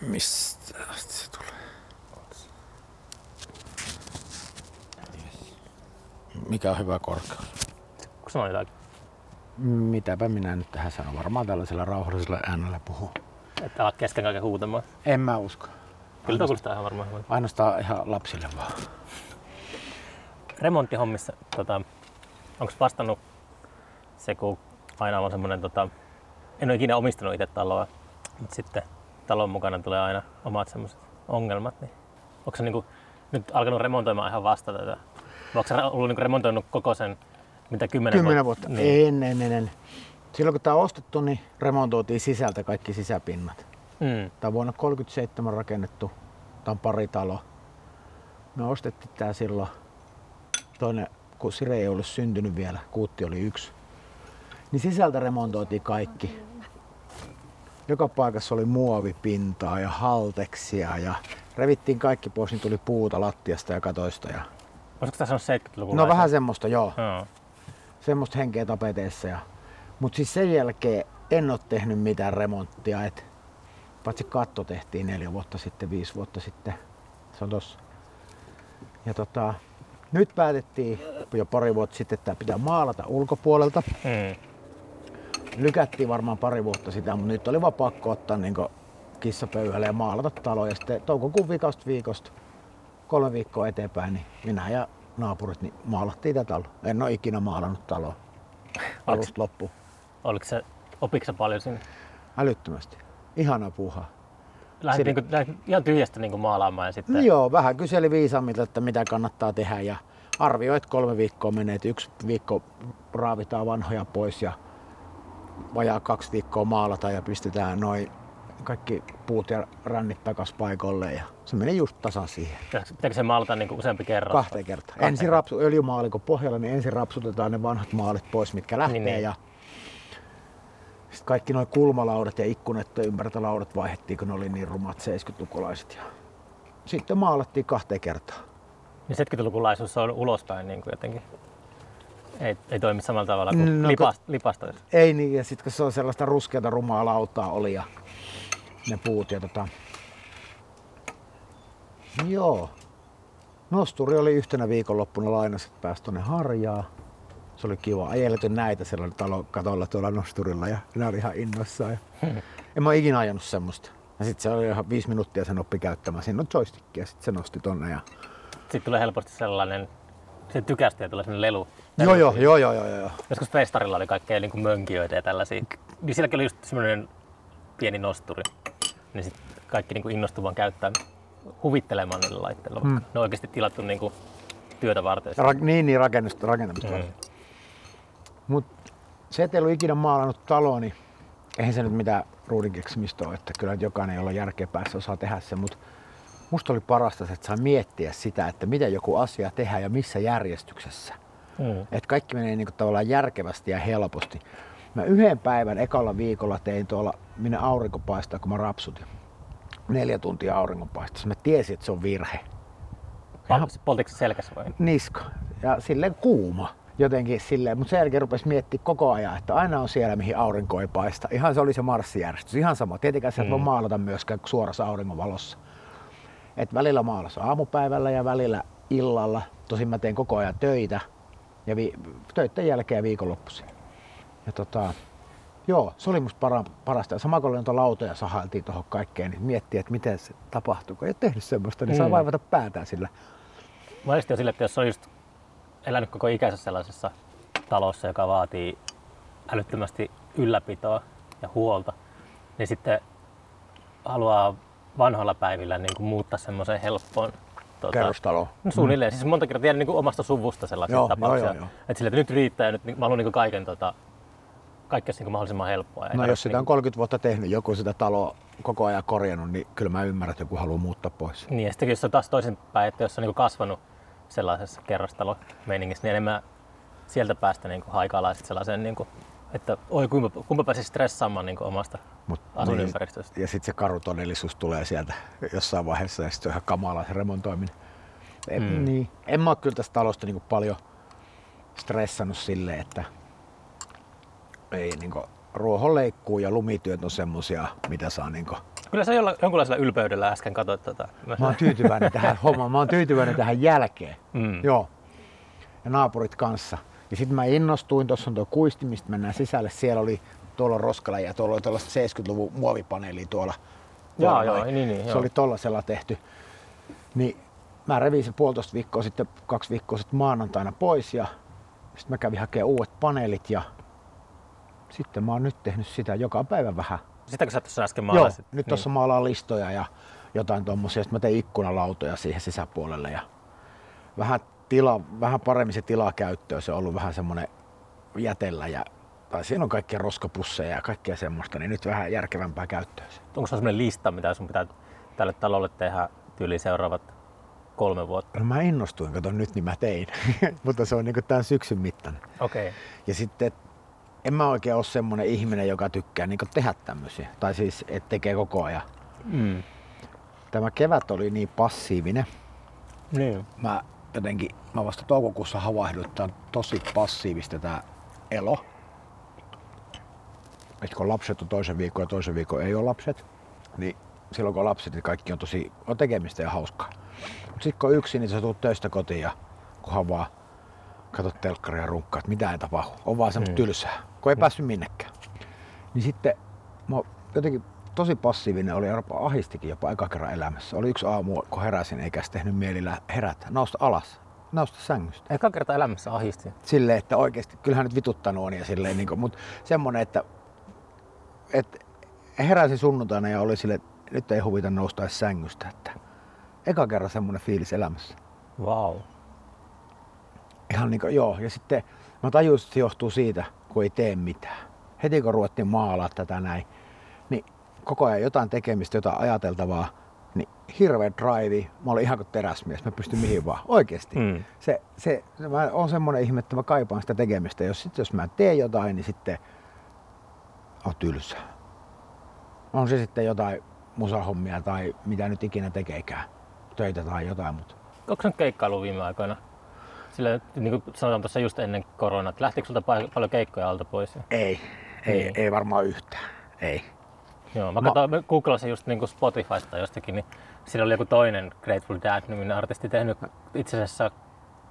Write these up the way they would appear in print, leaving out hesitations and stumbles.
Mistä se tulee? Mikä on hyvä korkeus? Sano jotakin. Mitäpä minä nyt tähän sanon. Varmaan tällaisella rauhallisella äänellä puhuu. Että ala kesken kaiken huutamaan. En mä usko. Kyllä tuo kuulostaa ihan varmaan hyvältä. Ainoastaan ihan lapsille vaan. Remonttihommissa, onko vastannut se, kun aina on semmoinen, en ole ikinä omistanut itse taloa, mutta sitten talon mukana tulee aina omat semmoiset ongelmat. Niin. Onko sä niinku nyt alkanut remontoimaan ihan vasta tätä? Onko sä ollut niinku remontoinut koko sen, mitä 10 vuotta? Niin. En. Silloin kun tää on ostettu, niin remontoitiin sisältä kaikki sisäpinnat. Mm. Tää on vuonna 1937 rakennettu. Tää on paritalo. Me ostettiin tää silloin. Toinen, kun Sire ei ollut syntynyt vielä, Kuutti oli 1. Niin sisältä remontoitiin kaikki. Joka paikassa oli muovipintaa ja halteksia ja revittiin kaikki pois, niin tuli puuta lattiasta ja katoista. Ja... Olisiko tässä on 70-luvulla? No vähän semmoista, joo. No. Semmoista henkeä tapeteissa. Ja... Mutta siis sen jälkeen en ole tehnyt mitään remonttia. Et... Paitsi katto tehtiin 5 vuotta sitten. Se on tossa. Ja nyt päätettiin jo pari vuotta sitten, että pitää maalata ulkopuolelta. Lykättiin varmaan pari vuotta sitä, mutta nyt oli vaan pakko ottaa niin kissapöyhälle ja maalata talo. Ja sitten toukokuun viikosta 3 viikkoa eteenpäin, niin minä ja naapurit niin maalattiin tätä taloa. En ole ikinä maalannut taloa alusta loppuun. Opitko sä paljon sinne? Älyttömästi. Ihana puuhaa. Lähdit ihan tyhjästä maalaamaan ja sitten... Joo, vähän kyseli viisaammilta, että mitä kannattaa tehdä ja arvioi, että 3 viikkoa menee, että 1 viikko raavitaan vanhoja pois ja vajaa 2 viikkoa maalataan ja pistetään noin kaikki puut ja rannit takas paikolle ja se meni just tasan siihen. Pitääkö se maalata useampi kerran? 2 kertaa. Ensin öljymaalikon pohjalla, niin ensin rapsutetaan ne vanhat maalit pois, mitkä lähtee niin. Ja sitten kaikki nuo kulmalaudat ja ikkunat ja ympärtä laudat vaihdettiin, kun ne oli niin rumat 70-lukulaiset. Ja sitten maalattiin 2 kertaa. Niin 70-lukulaisuus on ulospäin niin kuin jotenkin. Ei toimi samalla tavalla kuin lipastoissa. Ei niin, ja sitten kun se on sellaista ruskeata rumaa lautaa oli ja ne puut ja Joo. Nosturi oli yhtenä viikonloppuna lainassa, että pääsi tuonne harjaa. Se oli kiva. Ajeltu näitä siellä talon katolla tuolla nosturilla ja ne oli ihan innoissaan. En mä ole ikinä ajanut semmoista. Ja sit se oli ihan 5 minuuttia sen oppi käyttämään. Siinä on joystickia ja sit se nosti tonne. Ja... Sitten tulee helposti sellainen, se tykästyy ja tulee sellainen lelu. Joo. Joskus festarilla oli kaikkea niin kuin mönkijöitä ja tällaisia. Niin sielläkin oli just semmoinen pieni nosturi. Niin sit kaikki niin kuin innostui vaan käyttää huvittelemaan niillä laitteilla. Mm. Ne on oikeasti tilattu niin kuin työtä varten. Rakentamista varten. Mut se, ettei ollut ikinä maalannut taloa, niin eihän se nyt mitään ruudin keksimistä ole, että kyllä jokainen, jolla on järkeä päässä, osaa tehdä sen, mutta musta oli parasta se, että saa miettiä sitä, että miten joku asia tehdään ja missä järjestyksessä. Että kaikki menee niinku tavallaan järkevästi ja helposti. Mä 1 päivän ekalla viikolla tein tuolla, minne aurinko paistaa, kun mä rapsutin. 4 tuntia auringonpaisteessa. Mä tiesin, että se on virhe. Poltitko selkässä vai? Niska. Ja silleen kuuma. Jotenkin silleen, mutta sen jälkeen rupesi miettimään koko ajan, että aina on siellä, mihin aurinko ei paista. Ihan se oli se marssijärjestys, ihan sama. Tietenkään sä et voi maalata myöskään suorassa auringonvalossa. Et välillä maalassa aamupäivällä ja välillä illalla. Tosin mä teen koko ajan töitä ja töiden jälkeen viikonloppuisin. Ja joo, se oli musta parasta. Sama kun noita lautoja sahailtiin tuohon kaikkeen, niin miettii, että miten se tapahtuu. Kun ei ole tehnyt semmoista, niin saa vaivata päätään sillä. Mä ajattelin sille, että jos on just elänyt koko ikänsä sellaisessa talossa, joka vaatii älyttömästi ylläpitoa ja huolta, niin sitten haluaa vanhoilla päivillä niin kuin muuttaa semmoiseen helppoon kerrostaloon. No suunnilleen. Siis monta kertaa tiedän niin kuin omasta suvusta sellaisia tapauksia. Että nyt riittää ja nyt mä haluan niin kuin kaikkea niin kuin mahdollisimman helppoa. No jos sitä on 30 vuotta tehnyt, joku sitä taloa koko ajan korjannut, niin kyllä mä ymmärrän, että joku haluaa muuttaa pois. Niin ja sitten jos on taas toisinpäin, että jos on niin kuin kasvanut sellaisessa kerrostalomeiningissä, niin enemmän sieltä päästä niin haikaillaan sellaiseen, niin kuin, että kumpa pääsisi stressaamaan niin omasta asuinympäristöstä. Niin, ja sitten se karu todellisuus tulee sieltä jossain vaiheessa ja sitten on ihan kamalaa se remontoiminen. Niin. En mä ole kyllä tästä talosta niin paljon stressannut silleen, että ei, niin ruohonleikkuu ja lumityöt on semmosia, mitä saa niin Kyllä sä jonkunlaisella ylpeydellä äsken katsoit tätä. Mä oon tyytyväinen tähän hommaan, mä oon tyytyväinen tähän jälkeen. Mm. Joo. Ja naapurit kanssa. Ja sitten mä innostuin, tuossa on tuo kuisti, mistä mennään sisälle. Siellä oli tuolla roskalaji ja tuolla oli tuollaista 70-luvun muovipaneeliä tuolla. Jaa, niin, se oli tollasella tehty. Niin mä revin sen 1,5 viikkoa sitten, 2 viikkoa sitten maanantaina pois ja sitten mä kävin hakemaan uudet paneelit ja sitten mä oon nyt tehnyt sitä joka päivä vähän. Sitäkö sä tuossa äsken maalasit? Joo, nyt tuossa maalaan listoja ja jotain tommosia. Sitten mä tein ikkunalautoja siihen sisäpuolelle ja vähän paremmin se tilakäyttöä. Se on ollut vähän semmonen jätellä ja tai siinä on kaikkia roskapusseja ja kaikkea semmoista, niin nyt vähän järkevämpää käyttöä. Onko se semmoinen lista, mitä sun pitää tälle talolle tehdä tyyliin seuraavat 3 vuotta? No mä innostuin, kato nyt, niin mä tein. Mutta se on niinku tämän syksyn mittainen. Okay. Ja sitten en mä oikein ole semmoinen ihminen, joka tykkää niinku tehdä tämmöisiä. Tai siis, että tekee koko ajan. Mm. Tämä kevät oli niin passiivinen. Niin. Mä vasta toukokuussa havahduin, että on tosi passiivista tää elo. Et kun lapset on toisen viikon ja toisen viikon ei ole lapset, niin silloin kun on lapset, niin kaikki on tosi on tekemistä ja hauskaa. Mut sit kun on yksin, niin sä tulet töistä kotiin ja kunhan vaan katot telkkaria ja runkkaa, että mitä ei tapahdu. On vaan semmoista tylsää, kun ei päässyt minnekään. Niin sitten mä jotenkin tosi passiivinen oli, ahdistikin jopa eka kerran elämässä. Oli yksi aamu, kun heräsin, eikä se tehnyt mielillä herätä, nousta alas. Nousta sängystä. Eka kerta elämässä ahdistin. Silleen, että oikeesti, kyllähän nyt vituttanut on ja silleen, niin kuin, mutta semmonen, että heräsin sunnuntaina ja oli silleen, että nyt ei huvita nousta edes sängystä. Että eka kerran semmonen fiilis elämässä. Vau. Wow. Ihan niin kuin, joo. Ja sitten mä tajusin, että se johtuu siitä, kun ei tee mitään. Heti kun ruvettiin maalaa tätä näin, niin koko ajan jotain tekemistä, jotain ajateltavaa, niin hirveä drive. Mä olin ihan kuin teräsmies, mä pystyn mihin vaan. Oikeesti. Mm. Mä oon semmonen ihme, että mä kaipaan sitä tekemistä. Jos mä teen jotain, niin sitten on tylsää. On se sitten jotain musahommia tai mitä nyt ikinä tekeekään, töitä tai jotain, mutta... Onko sinä keikkailu viime aikoina? Sillä niin kuin sanotaan tuossa just ennen koronaa, että lähtikö sinulta paljon keikkoja alta pois? Ei varmaan yhtään, ei. Joo, mä katsoin, googlasin just niin Spotifysta jostakin, niin siinä oli joku toinen Grateful Dead-niminen artisti tehnyt itse asiassa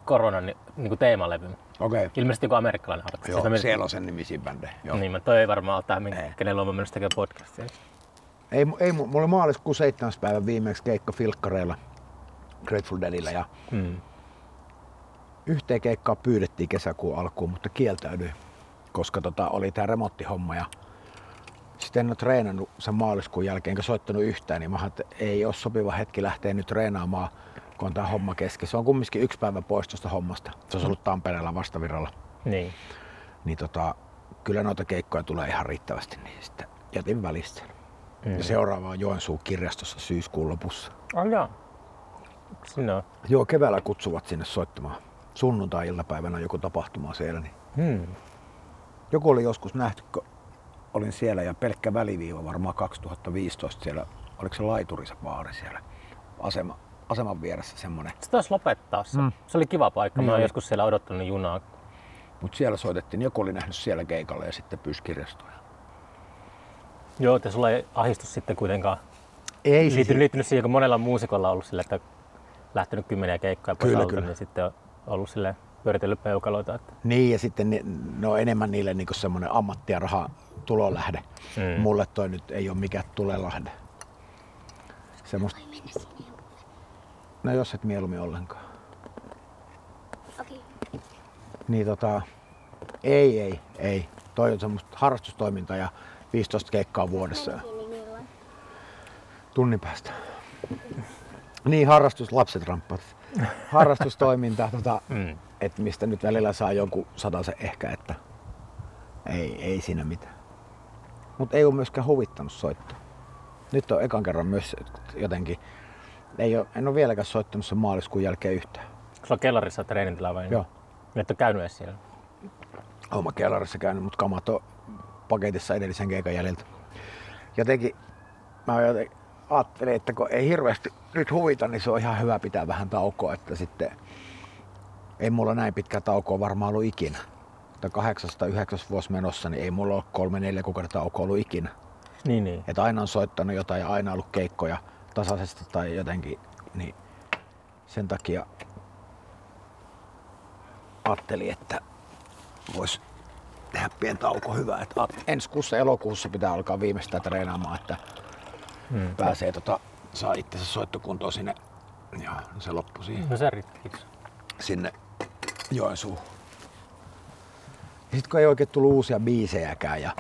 koronan niin teemalevyn. Okay. Ilmeisesti joku amerikkalainen artisti. Joo, siellä on sen nimisiä bändejä. Niin, toi ei varmaan ole tähän, kenellä on menossa tekemään podcastia. Ei, mulla oli maaliskuun 7. päivän viimeksi keikka filkkareilla, Grateful Deadillä. Ja yhteen keikkaa pyydettiin kesäkuun alkuun, mutta kieltäydyin, koska oli tää remonttihomma. Ja sitten en ole treenannut sen maaliskuun jälkeen, enkä soittanut yhtään, niin mä ajattelin, että ei ole sopiva hetki lähteä nyt treenaamaan, kun on tää homma kesken. Se on kumminkin 1 päivä pois tuosta hommasta. Se on ollut Tampereella vastavirralla. Niin. Niin kyllä noita keikkoja tulee ihan riittävästi, niin sitten jätin välistä. Ja seuraava on Joensuun kirjastossa syyskuun lopussa. Jaa. Sinä on. Joo, keväällä kutsuvat sinne soittamaan. Sunnuntai-iltapäivänä on joku tapahtuma siellä. Niin. Joku oli joskus nähty, kun olin siellä ja pelkkä väliviiva varmaan 2015 siellä. Oliko se laituri se baari siellä? Aseman vieressä semmonen. Se taisi lopettaa se. Se oli kiva paikka. Mä oon joskus siellä odottanut junaa. Mut siellä soitettiin. Joku oli nähnyt siellä keikalle ja sitten pyysi kirjastoja. Joo, että sulla ei ahdistus sitten kuitenkaan liittynyt siihen, kun monella muusikolla on ollut sille, että lähtenyt 10 keikkaa pois alta, niin sitten on ollut silleen pyöritellyt peukaloita. Että... Niin, ja sitten ne on enemmän niille niin kuin semmoinen ammatti- ja rahatulolähde. Mulle toi nyt ei ole mikään tulelähde. Semmosta... No jos et mieluummin ollenkaan. Okei. Okay. Niin ei. Toi on semmoista harrastustoimintaa ja 15 keikkaa vuodessa. Tunnin päästä. Niin, lapset ramppaat. Harrastustoimintaa, että mistä nyt välillä saa jonkun sadasen ehkä, että ei siinä mitään. Mut ei oo myöskään huvittanut soittaa. Nyt on ekan kerran myös jotenkin. En ole vieläkään soittanut sen maaliskuun jälkeen yhtään. Sulla on kellarissa treenintila vai? Joo. Et ole käynyt edes siellä? Oon mä kellarissa käynyt, mutta kamat on paketissa edellisen keikan jäljiltä. Mä ajattelin, että kun ei hirveästi nyt huvita, niin se on ihan hyvä pitää vähän taukoa. Että sitten ei mulla näin pitkä taukoa varmaan ollut ikinä. 8-9 vuosi menossa, niin ei mulla ole 3-4 kuukauden taukoa ollut ikinä. Niin. Että aina on soittanut jotain ja aina ollut keikkoja tasaisesti tai jotenkin, niin sen takia ajattelin, että voisi tehdä pientä tauko hyvää. Ensi kuussa elokuussa pitää alkaa viimeistään treenaamaan, että pääsee saa itsensä soittokuntoon sinne. Joo, se loppui siihen. No se riittääks? Sinne Joensuuhun. Sitten kun ei oikein tullut uusia biisejäkään ja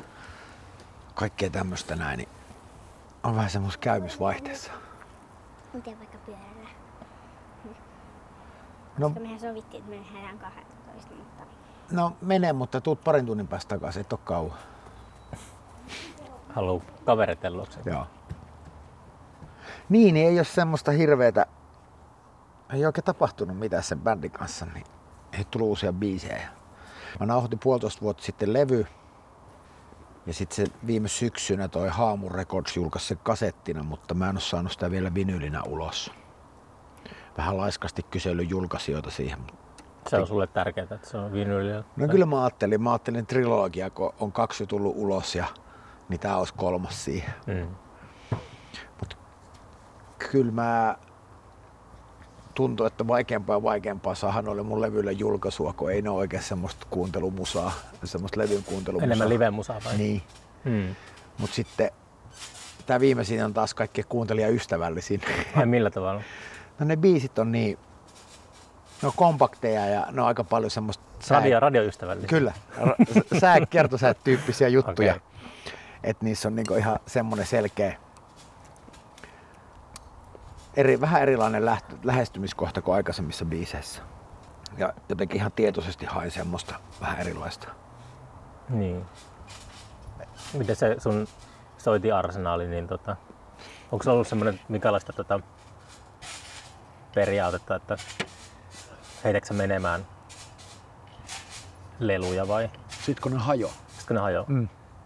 kaikkea tämmöstä näin, niin on vähän semmos käymisvaihteessa. Miten vaikka pyörällä? No, koska mehän sovittiin, että me herään 12, mutta... No mene, mutta tuut parin tunnin päästä takaisin, et oo kauan. Haluu kavereiden luokse. Joo. Niin, ei oo semmoista hirveetä... Ei oikein tapahtunut mitään sen bändin kanssa, niin ei tullut uusia biisejä. Mä nauhoitin 1,5 vuotta sitten levy. Ja sit se viime syksynä toi Haamu Records julkaisi sen kasettina, mutta mä en oo saanut sitä vielä vinyylinä ulos. Vähän laiskasti kysellyt julkaisijoita siihen. Se on sulle tärkeää, että se on vinyylillä? No kyllä mä ajattelin. Mä ajattelin trilogia, kun on 2 tullut ulos ja niin tää olisi 3. siihen. Mut kyllä mä tuntuu, että vaikeampaa saada noille mun levyille julkaisua, kun ei ne ole oikein semmoista kuuntelumusaa, semmoista levyn kuuntelumusaa. Enemmän live-musaa vai? Niin. Mut sitten tää viimeisin on taas kaikkein kuuntelijaystävällisin. Ai millä tavalla? No ne biisit on niin, ne on kompakteja ja ne on aika paljon semmoista... Radioystävällistä. Kyllä, kertosäät-tyyppisiä juttuja. Okay. Et niissä on niinku ihan semmonen selkeä, vähän erilainen lähestymiskohta kuin aikaisemmissa biiseissä. Ja jotenkin ihan tietoisesti hain semmoista vähän erilaista. Niin. Miten se sun soitiarsenaali, niin onko se ollut semmoinen minkälaista periaatetta, että heitäksä menemään leluja vai? Sitten kun ne hajoaa.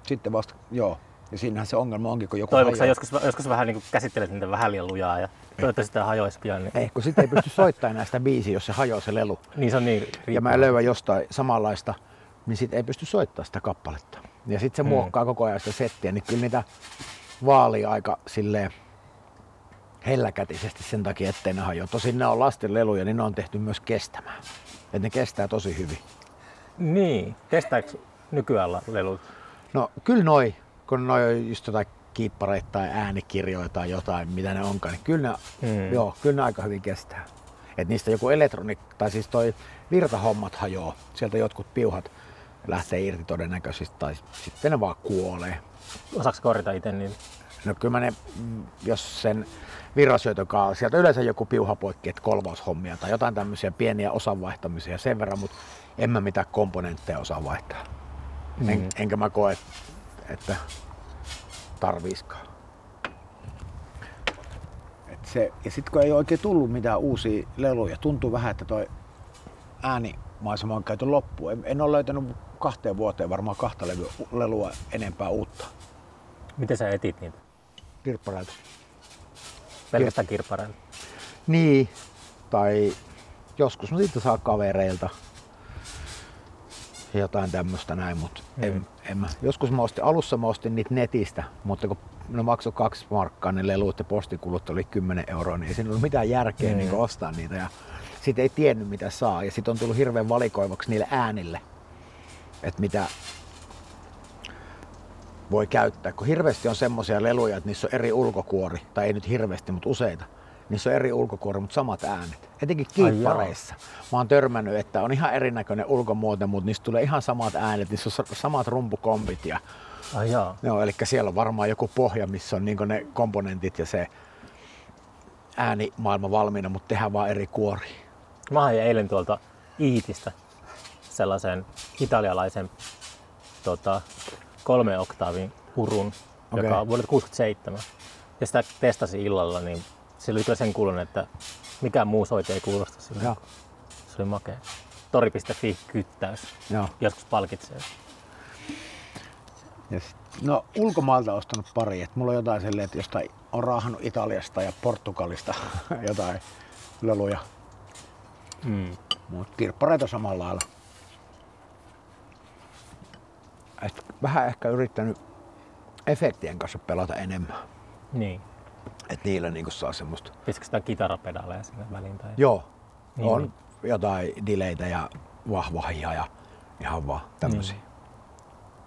Sitten vasta, joo. Ja siinähän se ongelma onkin, kun joku hajoaa. Joskus vähän niin käsittelet niitä vähän liian lujaa ja toivottavasti sitä hajoaisi pian. Niin. Ei, kun sitten ei pysty soittamaan näistä biisiä, jos se hajoaa se lelu. Niin se on niin riippuen. Ja mä löydän jostain samanlaista, niin sitten ei pysty soittamaan sitä kappaletta. Ja sitten se muokkaa koko ajan sitä settiä, niin kyllä niitä vaalii aika silleen helläkätisesti sen takia, ettei ne hajoa. Tosin ne on lasten leluja, niin ne on tehty myös kestämään. Et ne kestää tosi hyvin. Niin. Kestääkö nykyään lelut? No kyllä noi, kun noi on just jotain kiippareita tai äänikirjoja tai jotain, mitä ne onkaan, niin kyllä ne, kyllä ne aika hyvin kestää. Et niistä joku tai siis toi virtahommat hajoaa. Sieltä jotkut piuhat lähtee irti todennäköisesti tai sitten ne vaan kuolee. Osaatko korjata itse niitä? No kyllä mä ne, jos sen virrasyötön kanssa, sieltä yleensä joku piuha poikki, että kolvaushommia tai jotain tämmöisiä pieniä osanvaihtamisia sen verran, mutta en mä mitään komponentteja osaa vaihtaa. Enkä mä koe, että tarviiskaan. Ja sit kun ei oikein tullut mitään uusia leluja, tuntuu vähän, että toi äänimaisema on käyty loppuun. En ole löytänyt 2 vuoteen varmaan 2 lelua enempää uutta. Miten sä etit niitä? Kirppareilta. Pelkästään kirppareilta? Niin, tai joskus no siitä saa kavereilta jotain tämmöstä näin, mut en mä. Joskus mä ostin niitä netistä, mutta kun ne maksoi 2 markkaa, niin leluut ja postikulut oli 10 euroa, niin ei siinä ollut mitään järkeä niin ostaa niitä ja sit ei tiennyt mitä saa ja sit on tullut hirveän valikoivaksi niille äänille, että mitä voi käyttää, kun hirveästi on semmoisia leluja, että niissä on eri ulkokuori, tai ei nyt hirveästi, mutta useita. Niissä on eri ulkokuori, mutta samat äänet, etenkin kiippareissa. Mä oon törmännyt, että on ihan erinäköinen ulkomuoto, mutta niistä tulee ihan samat äänet, niissä on samat rumpukompit. Ja... Joo, eli siellä on varmaan joku pohja, missä on niin kuin ne komponentit ja se äänimaailma valmiina, mutta tehdään vaan eri kuori. Mä hain eilen tuolta Iitistä sellaisen italialaisen kolme oktaavin hurun, joka on vuodelta 1967. Ja sitä testasin illalla, niin se oli kyllä sen kuulunut, että mikään muu soite ei kuulosta sille. Ja. Se oli makea. Tori.fi kyttäys. Ja. Joskus palkitsee. Ja sit, no ulkomailta ostanut pari. Et mulla on jotain silleen, että jostain on raahannut Italiasta ja Portugalista jotain leluja. Mut kirppareita samalla lailla. Vähän ehkä yrittänyt efektien kanssa pelata enemmän. Niin. Et niillä niinku saa semmoista. Pistätkö sitä kitarapedaaleja sinne väliin? Tai... Joo. Niin. On jotain dileitä ja vahvahia ja ihan vaan tämmösiä.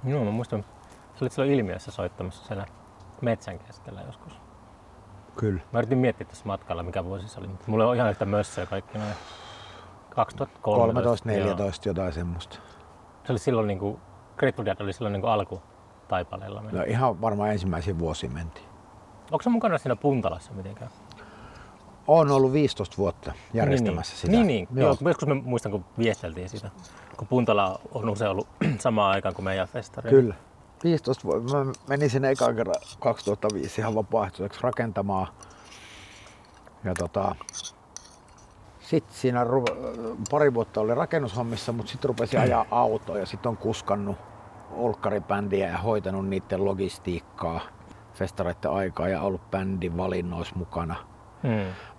Niin. Joo, mä muistan. Sä olit silloin Ilmiössä soittamassa siellä metsän keskellä joskus. Kyllä. Mä yritin miettiä tässä matkalla, mikä vuosi se oli. Mulla on ihan yhtä mössöä kaikki noin. 2013, 14 jotain semmoista. Se oli silloin niinku, Grateful Dead oli silloin niinku alkutaipaleella. No ihan varmaan ensimmäisiä vuosia mentiin. Onko se mukana siinä Puntalassa mitenkään? On ollut 15 vuotta järjestämässä niin, sitä. Niin. Joo. Joskus mä muistan, kun viesteltiin sitä. Kun Puntala on usein ollut samaan aikaan kuin meidän festari. Kyllä. 15 vuotta. Mä menin sinne ekaan kerran 2005 ihan vapaaehtoiseksi rakentamaan. Ja sitten siinä pari vuotta oli rakennushommissa, mutta sitten rupesi ajaa autoa ja sitten on kuskannut olkkaribändiä ja hoitanut niiden logistiikkaa festareiden aikaa ja ollut bändin valinnoissa mukana.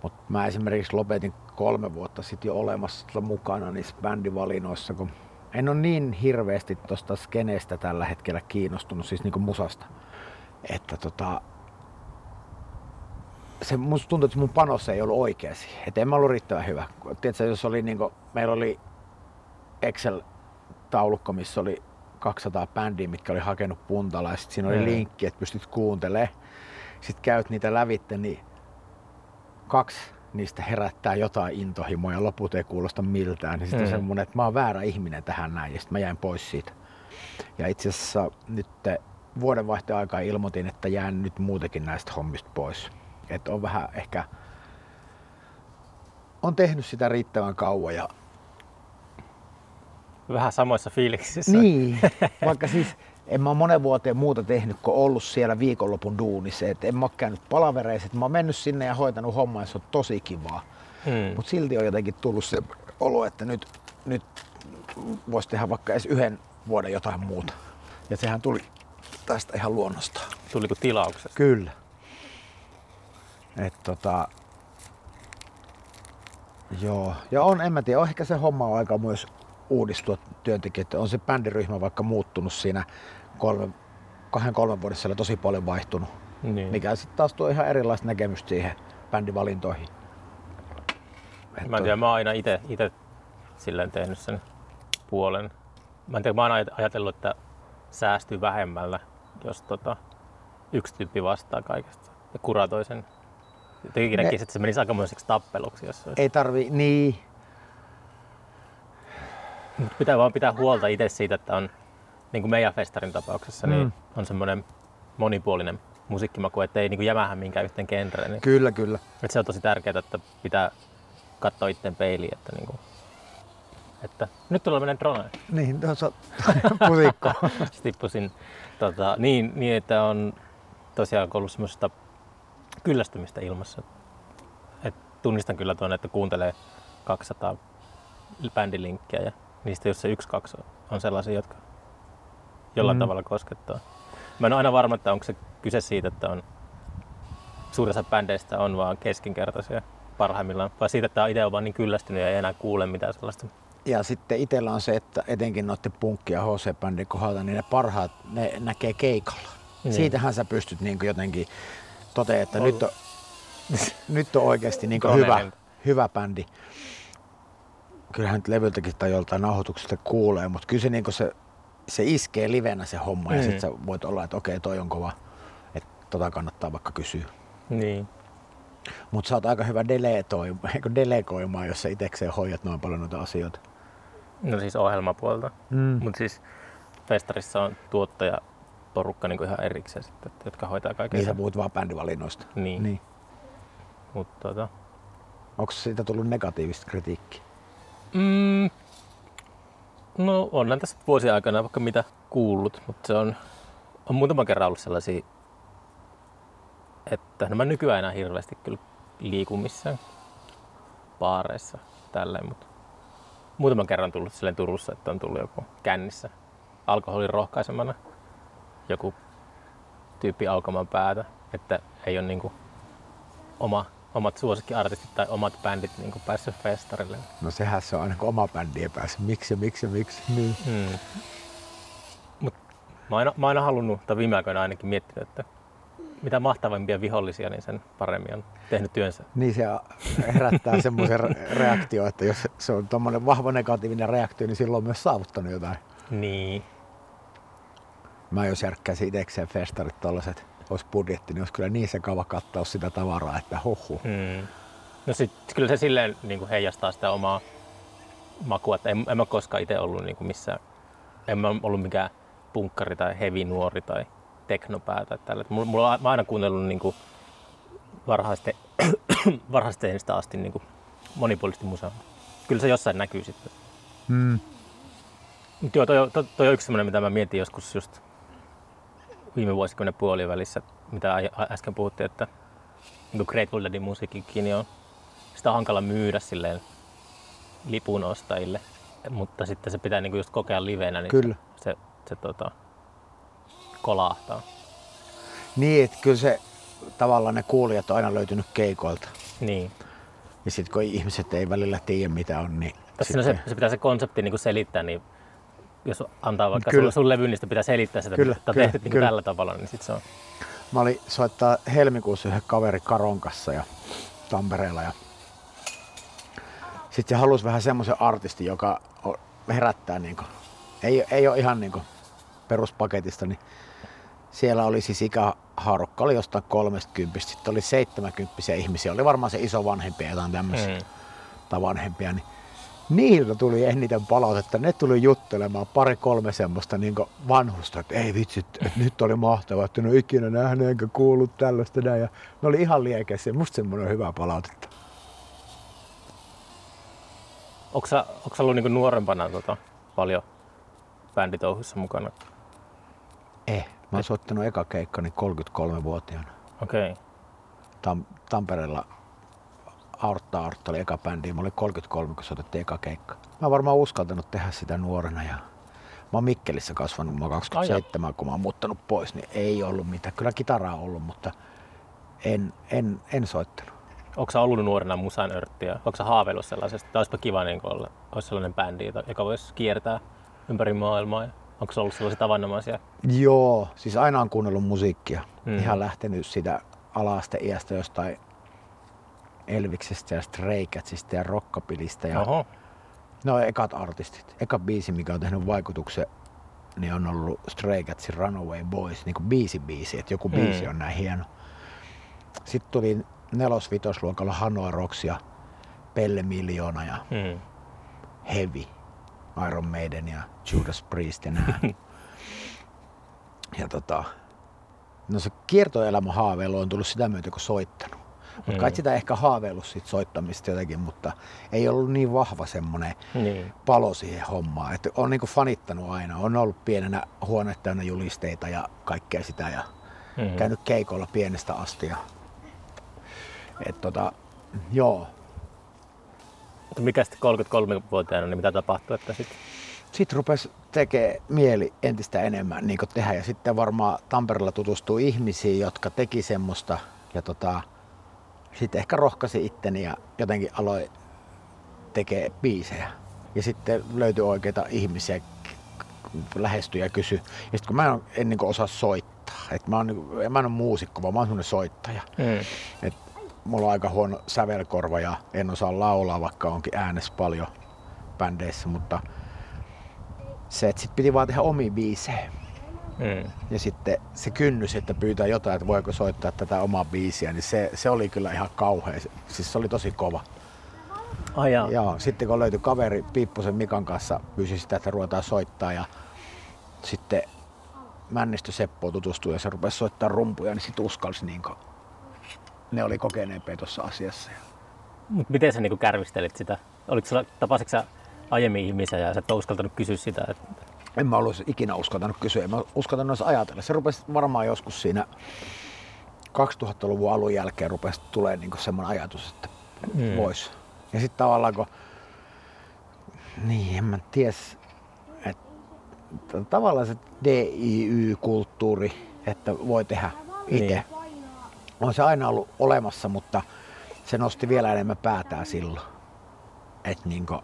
Mutta mä esimerkiksi lopetin 3 vuotta sitten jo olemassa mukana niissä bändivalinnoissa, kun en ole niin hirveästi tuosta skeneestä tällä hetkellä kiinnostunut, siis niinku musasta. Että se musta tuntuu, että mun panos ei ollut oikea siihen. Et en mä ollut riittävän hyvä. Tiedätkö, jos oli niinku, meillä oli Excel-taulukko, missä oli 200 bändiä, mitkä oli hakenut Puntalaa, ja sit siinä oli linkki, että pystyt kuuntelemaan. Sitten käyt niitä lävitte, niin 2 niistä herättää jotain intohimoa ja loput ei kuulosta miltään. Niin sitten semmonen, että mä oon väärä ihminen tähän näin, ja sit mä jäin pois siitä. Ja itse asiassa nyt vuodenvaihteen aikaa ilmoitin, että jään nyt muutenkin näistä hommista pois. Että on vähän ehkä, on tehnyt sitä riittävän kauan ja... Vähän samoissa fiiliksissä. Niin, vaikka siis en mä ole monen vuoteen muuta tehnyt kuin ollut siellä viikonlopun duunissa. Et en mä ole käynyt palavereiset, mä oon mennyt sinne ja hoitanut hommaa, se on tosi kivaa. Mut silti on jotenkin tullut se olo, että nyt vois tehdä vaikka edes 1 vuoden jotain muuta. Ja sehän tuli tästä ihan luonnostaan. Tuli kuin tilauksesta? Kyllä. Että joo, ja on, en mä tiedä, on ehkä se homma on aika myös uudistua työntekijöitä. On se bändiryhmä vaikka muuttunut siinä 2-3 vuodessa siellä tosi paljon vaihtunut, niin. Mikä sitten taas tuo ihan erilaista näkemystä siihen bändivalintoihin. Et mä en tiedä, mä oon aina ite silleen tehnyt sen puolen. Mä en tiedä, mä oon ajatellut, että säästyy vähemmällä, jos yksi tyyppi vastaa kaikesta ja kuratoi sen. Jotenkin näkisi, että se menisi aikamoiseksi tappeluksi, jos olisi. Ei tarvii, niin. Mut pitää vaan pitää huolta itse siitä, että on, niin kuin meidän festarin tapauksessa, niin on semmoinen monipuolinen musiikkimaku, ettei niin kuin jämähä minkään yhteen genreen. Niin. Kyllä. Et se on tosi tärkeää, että pitää katsoa itteen peiliin, että niin kuin, että nyt tulee mennä droneen. Niin, tuossa pusikko. Tippusin. Niin, että on tosiaan ollut semmoista kyllästymistä ilmassa. Et tunnistan kyllä tuon, että kuuntelee 200 bändilinkkiä ja niistä jos se 1-2 on sellaisia, jotka jollain tavalla koskettaa. Mä en ole aina varma, että onko se kyse siitä, että on suurin osa bändeistä on vaan keskinkertaisia parhaimmillaan, vai siitä, että itse on vaan niin kyllästynyt ja ei enää kuule mitään sellaista. Ja sitten itsellä on se, että etenkin noiden punkki- ja HC-bändien kohdalla, niin ne parhaat ne näkee keikalla. Niin. Siitähän sä pystyt niin kuin jotenkin toteen, että nyt on oikeasti niin hyvä bändi. Kyllähän nyt levyltäkin tai joltain nauhoituksesta kuulee, mutta kyllä se, niin se iskee livenä se homma ja sitten sä voit olla, että okei, toi on kova, että kannattaa vaikka kysyä. Niin. Mutta sä oot aika hyvä delegoimaan, jos sä itekseen hoidat noin paljon noita asioita. No siis ohjelmapuolta, mutta siis festarissa on tuottaja. Porukka niin kuin ihan erikseen sitten, jotka hoitaa kaiken. Niin sä puhut vaan bändivalinnoista. Niin. Mut onko siitä tullut negatiivista kritiikkiä? No onhan tässä vuosien aikana vaikka mitä kuullut, mutta se on muutaman kerran ollut sellaisia, että mä nykyään enää hirveästi kyllä liikun missään baareissa tälleen, mutta muutaman kerran tullut silleen Turussa, että on tullut joku kännissä alkoholin rohkaisemana. Joku tyyppi aukomaan päätä, että ei ole niinku omat suosikkiartistit tai omat bändit niinku päässyt festarille. No sehän se on aina kun oma bändi ei pääse. Miksi? Niin. Mut Mä oon aina halunnut, tai viime aikoina ainakin miettinyt, että mitä mahtavimpia vihollisia, niin sen paremmin on tehnyt työnsä. Niin se herättää semmoisen reaktio, että jos se on tommoinen vahva negatiivinen reaktio, niin silloin on myös saavuttanut jotain. Niin. Mä jos järkkäisin itsekseen festarit tollaset, olisi budjetti, niin olisi kyllä niin sekava kattaus sitä tavaraa, että hohu. Mm. No sit kyllä se silleen niin kuin heijastaa sitä omaa makua, että en mä koskaan itse ollut niin kuin missään, en mä ollut mikään punkkari tai heavy nuori tai teknopää tai tällä. Mulla mä aina kuunnellut niinku varhaisesta asti niinku monipuolisesti musaa. Kyllä se jossain näkyy sitten. Mm. Joo, toi on yksi semmoinen, mitä mä mietin joskus just viime vuosikymmenen puolivälissä, mitä äsken puhuttiin, että niinku Grateful Deadin musiikkikin niin on sitä hankala myydä silleen lipun ostajille, mutta sitten se pitää niinku just kokea livenä, niin kyllä. Se kolahtaa. Niin, että kyllä se tavallaan ne kuulijat on aina löytynyt keikoilta. Niin. Ja sitten kun ihmiset ei välillä tiedä mitä on, niin sitten se pitää se konsepti niin selittää, niin jos antaa vaikka sun levyn, niin pitää selittää sitä, kyllä, että tehty niin tällä tavalla, niin sit se on. Mä olin soittaa helmikuussa yhden kaveri Karon kanssa ja Tampereella. Ja sitten se halusi vähän semmoisen artistin, joka herättää niinku. Ei ole ihan niinku peruspaketista, niin siellä oli siis ikähaarukka, oli jostain 30, sitten oli 70 ihmisiä, oli varmaan se isovanhempia jotain tämmöisiä, tai vanhempia, niin niiltä tuli eniten palautetta, ne tuli juttelemaan pari-kolme semmoista niin vanhusta, että ei vitsit, että nyt oli mahtavaa, että en ole ikinä nähnyt enkä kuullut tällaista näin, ja ne oli ihan liekäisiä, musta semmoinen hyvää palautetta. Onko sä ollut niinku nuorempana paljon bänditouhussa mukana? Mä oon soittanut eka keikkani 33-vuotiaana. Okei. Okay. Tampereella Aortta oli eka bändi. Mä olin 33, kun soitettiin eka keikka. Mä oon varmaan uskaltanut tehdä sitä nuorena. Ja mä oon Mikkelissä kasvanut. Mä oon 27, kun mä oon muuttanut pois, niin ei ollut mitään. Kyllä kitaraa on ollut, mutta en soittanut. Onko sä ollut nuorena musanörttiä? Onko sä haaveillut sellaisesta? Tämä olisipa kiva, niin kun olisi sellainen bändi, joka voisi kiertää ympäri maailmaa. Onko se ollut sellaisia tavanomaisia? Joo, siis aina on kuunnellut musiikkia. Ihan lähtenyt sitä ala-asteiästä jostain Elviksestä ja Stray Catsista ja Rockabilista. Ja no ekat artistit. Eka biisi, mikä on tehnyt vaikutuksen, niin on ollut Stray Catsin Runaway Boys. Niin kuin biisi, että joku biisi on näin hieno. Sitten tuli 4-5-luokalla Hanoi Rocks ja Pelle Miljoona ja Heavy. Iron Maiden ja Judas Priest ja nää. Ja no se kiertoelämä haaveilu on tullut sitä myötä, kun soittanut. Mut kai sitä ehkä haaveillut siitä soittamista jotenkin, mutta ei ollut niin vahva semmoinen palo siihen hommaan. Et on niinku fanittanut aina, on ollut pienenä huone täynnä julisteita ja kaikkea sitä ja käynyt keikolla pienestä asti. Et joo. Mikä sitten 33-vuotiaana, niin mitä tapahtui? Että sitten rupesi tekemään mieli entistä enemmän niin kuin tehdä. Ja sitten varmaan Tampereella tutustui ihmisiin, jotka teki semmoista. Ja sitten ehkä rohkasi itteni ja jotenkin aloin tekee biisejä. Ja sitten löytyi oikeita ihmisiä, lähestyi ja kysyi. Ja sitten kun mä en niin kuin osaa soittaa. Et mä en ole muusikko, vaan mä oon semmoinen soittaja. Mulla on aika huono sävelkorva ja en osaa laulaa, vaikka onkin äänessä paljon bändeissä, mutta se, että sit piti vaan tehdä omia biisejä. Ja sitten se kynnys, että pyytää jotain, että voiko soittaa tätä omaa biisiä, niin se oli kyllä ihan kauhea. Siis se oli tosi kova. Ja sitten kun löytyi kaveri Piipposen Mikan kanssa, pyysi sitä, että ruvetaan soittaa ja sitten Männistö Seppo tutustui ja se rupesi soittaa rumpuja, niin sit uskalsi niinko. Ne oli kokeneempia tuossa asiassa. Mut miten sä niinku kärvistelit sitä? Tapasitko sä aiemmin ihmisiä ja sä et ole uskaltanut kysyä sitä? En mä olisi ikinä uskaltanut kysyä, en mä uskaltanut ajatella. Se rupesi varmaan joskus siinä 2000-luvun alun jälkeen rupesi tulemaan niinku semmoinen ajatus, että vois. Ja sitten tavallaan kun... Niin, en mä ties. Tavallaan se DIY-kulttuuri, että voi tehdä itse. Niin. On se aina ollut olemassa, mutta se nosti vielä enemmän päätään silloin, että niinku,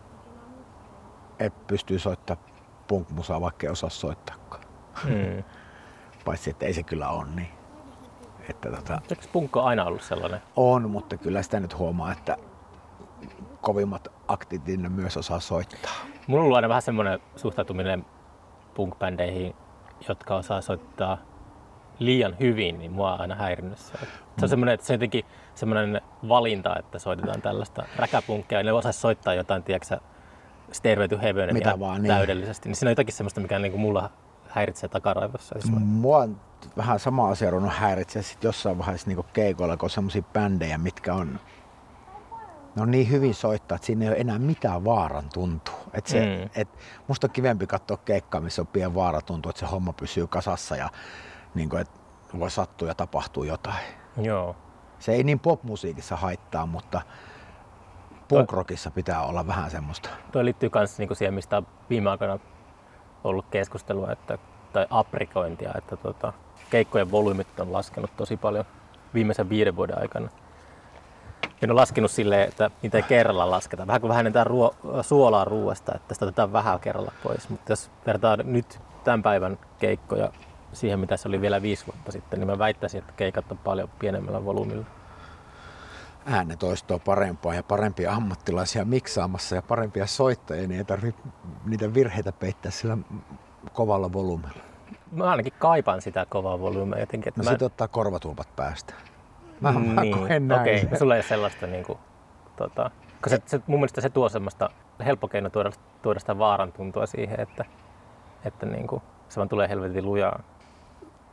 et pystyy soittamaan punk-musaa, vaikka ei osaa soittaakaan. Paitsi, että ei se kyllä ole niin. Että eikö punkka aina ollut sellainen? On, mutta kyllä sitä nyt huomaa, että kovimmat aktit myös osaa soittaa. Mulla on ollut aina vähän semmoinen suhtautuminen punk-bändeihin, jotka osaa soittaa liian hyvin, niin mua on aina häirinnyt se. Se on semmoinen, että se on jotenkin semmoinen valinta, että soitetaan tällaista räkäpunkkia ja ne osaisi soittaa jotain, tiedätkö, Stairway to Heaven ihan vaan, täydellisesti. Niin siinä on jotakin semmoista, mikä niin kuin mulla häiritsee takaraivossa. Mua on vähän sama asia ruvennut häiritsee sit jossain vaiheessa niin kuin keikoilla, kun on semmoisia bändejä, mitkä on ne on niin hyvin soittaa, että siinä ei ole enää mitään vaaran tuntua. Musta on kivempi katsoa keikkaa, missä on pieni vaara tuntuu, että se homma pysyy kasassa ja niin kuin, että voi sattua ja tapahtuu jotain. Joo. Se ei niin popmusiikissa haittaa, mutta punkrockissa pitää olla vähän semmoista. Tuo liittyy myös niin siihen, mistä on viime aikoina ollut keskustelua tai aprikointia, että keikkojen volyymit on laskenut tosi paljon viimeisen 5 vuoden aikana. Ja ne on laskenut silleen, että niitä ei kerralla lasketa. Vähän kuin vähennetään suolaa ruuasta, että sitä otetaan vähän kerralla pois. Mutta jos vertaan nyt tämän päivän keikkoja siihen, mitä se oli vielä 5 vuotta sitten, niin mä väittäisin, että keikat on paljon pienemmällä volyymilla. Äänetoistoa parempaa ja parempia ammattilaisia miksaamassa ja parempia soittajia, niin ei tarvitse niitä virheitä peittää sillä kovalla volyymilla. Mä ainakin kaipaan sitä kovaa volyymia jotenkin. Että sitten ottaa korvatulpat päästä. Mä niin, koen näin. Okei. Sulla ei ole sellaista niinku, mun mielestä se tuo semmoista helppo keino tuoda sitä vaaran tuntua siihen, että niinku, se vaan tulee helvetin lujaa.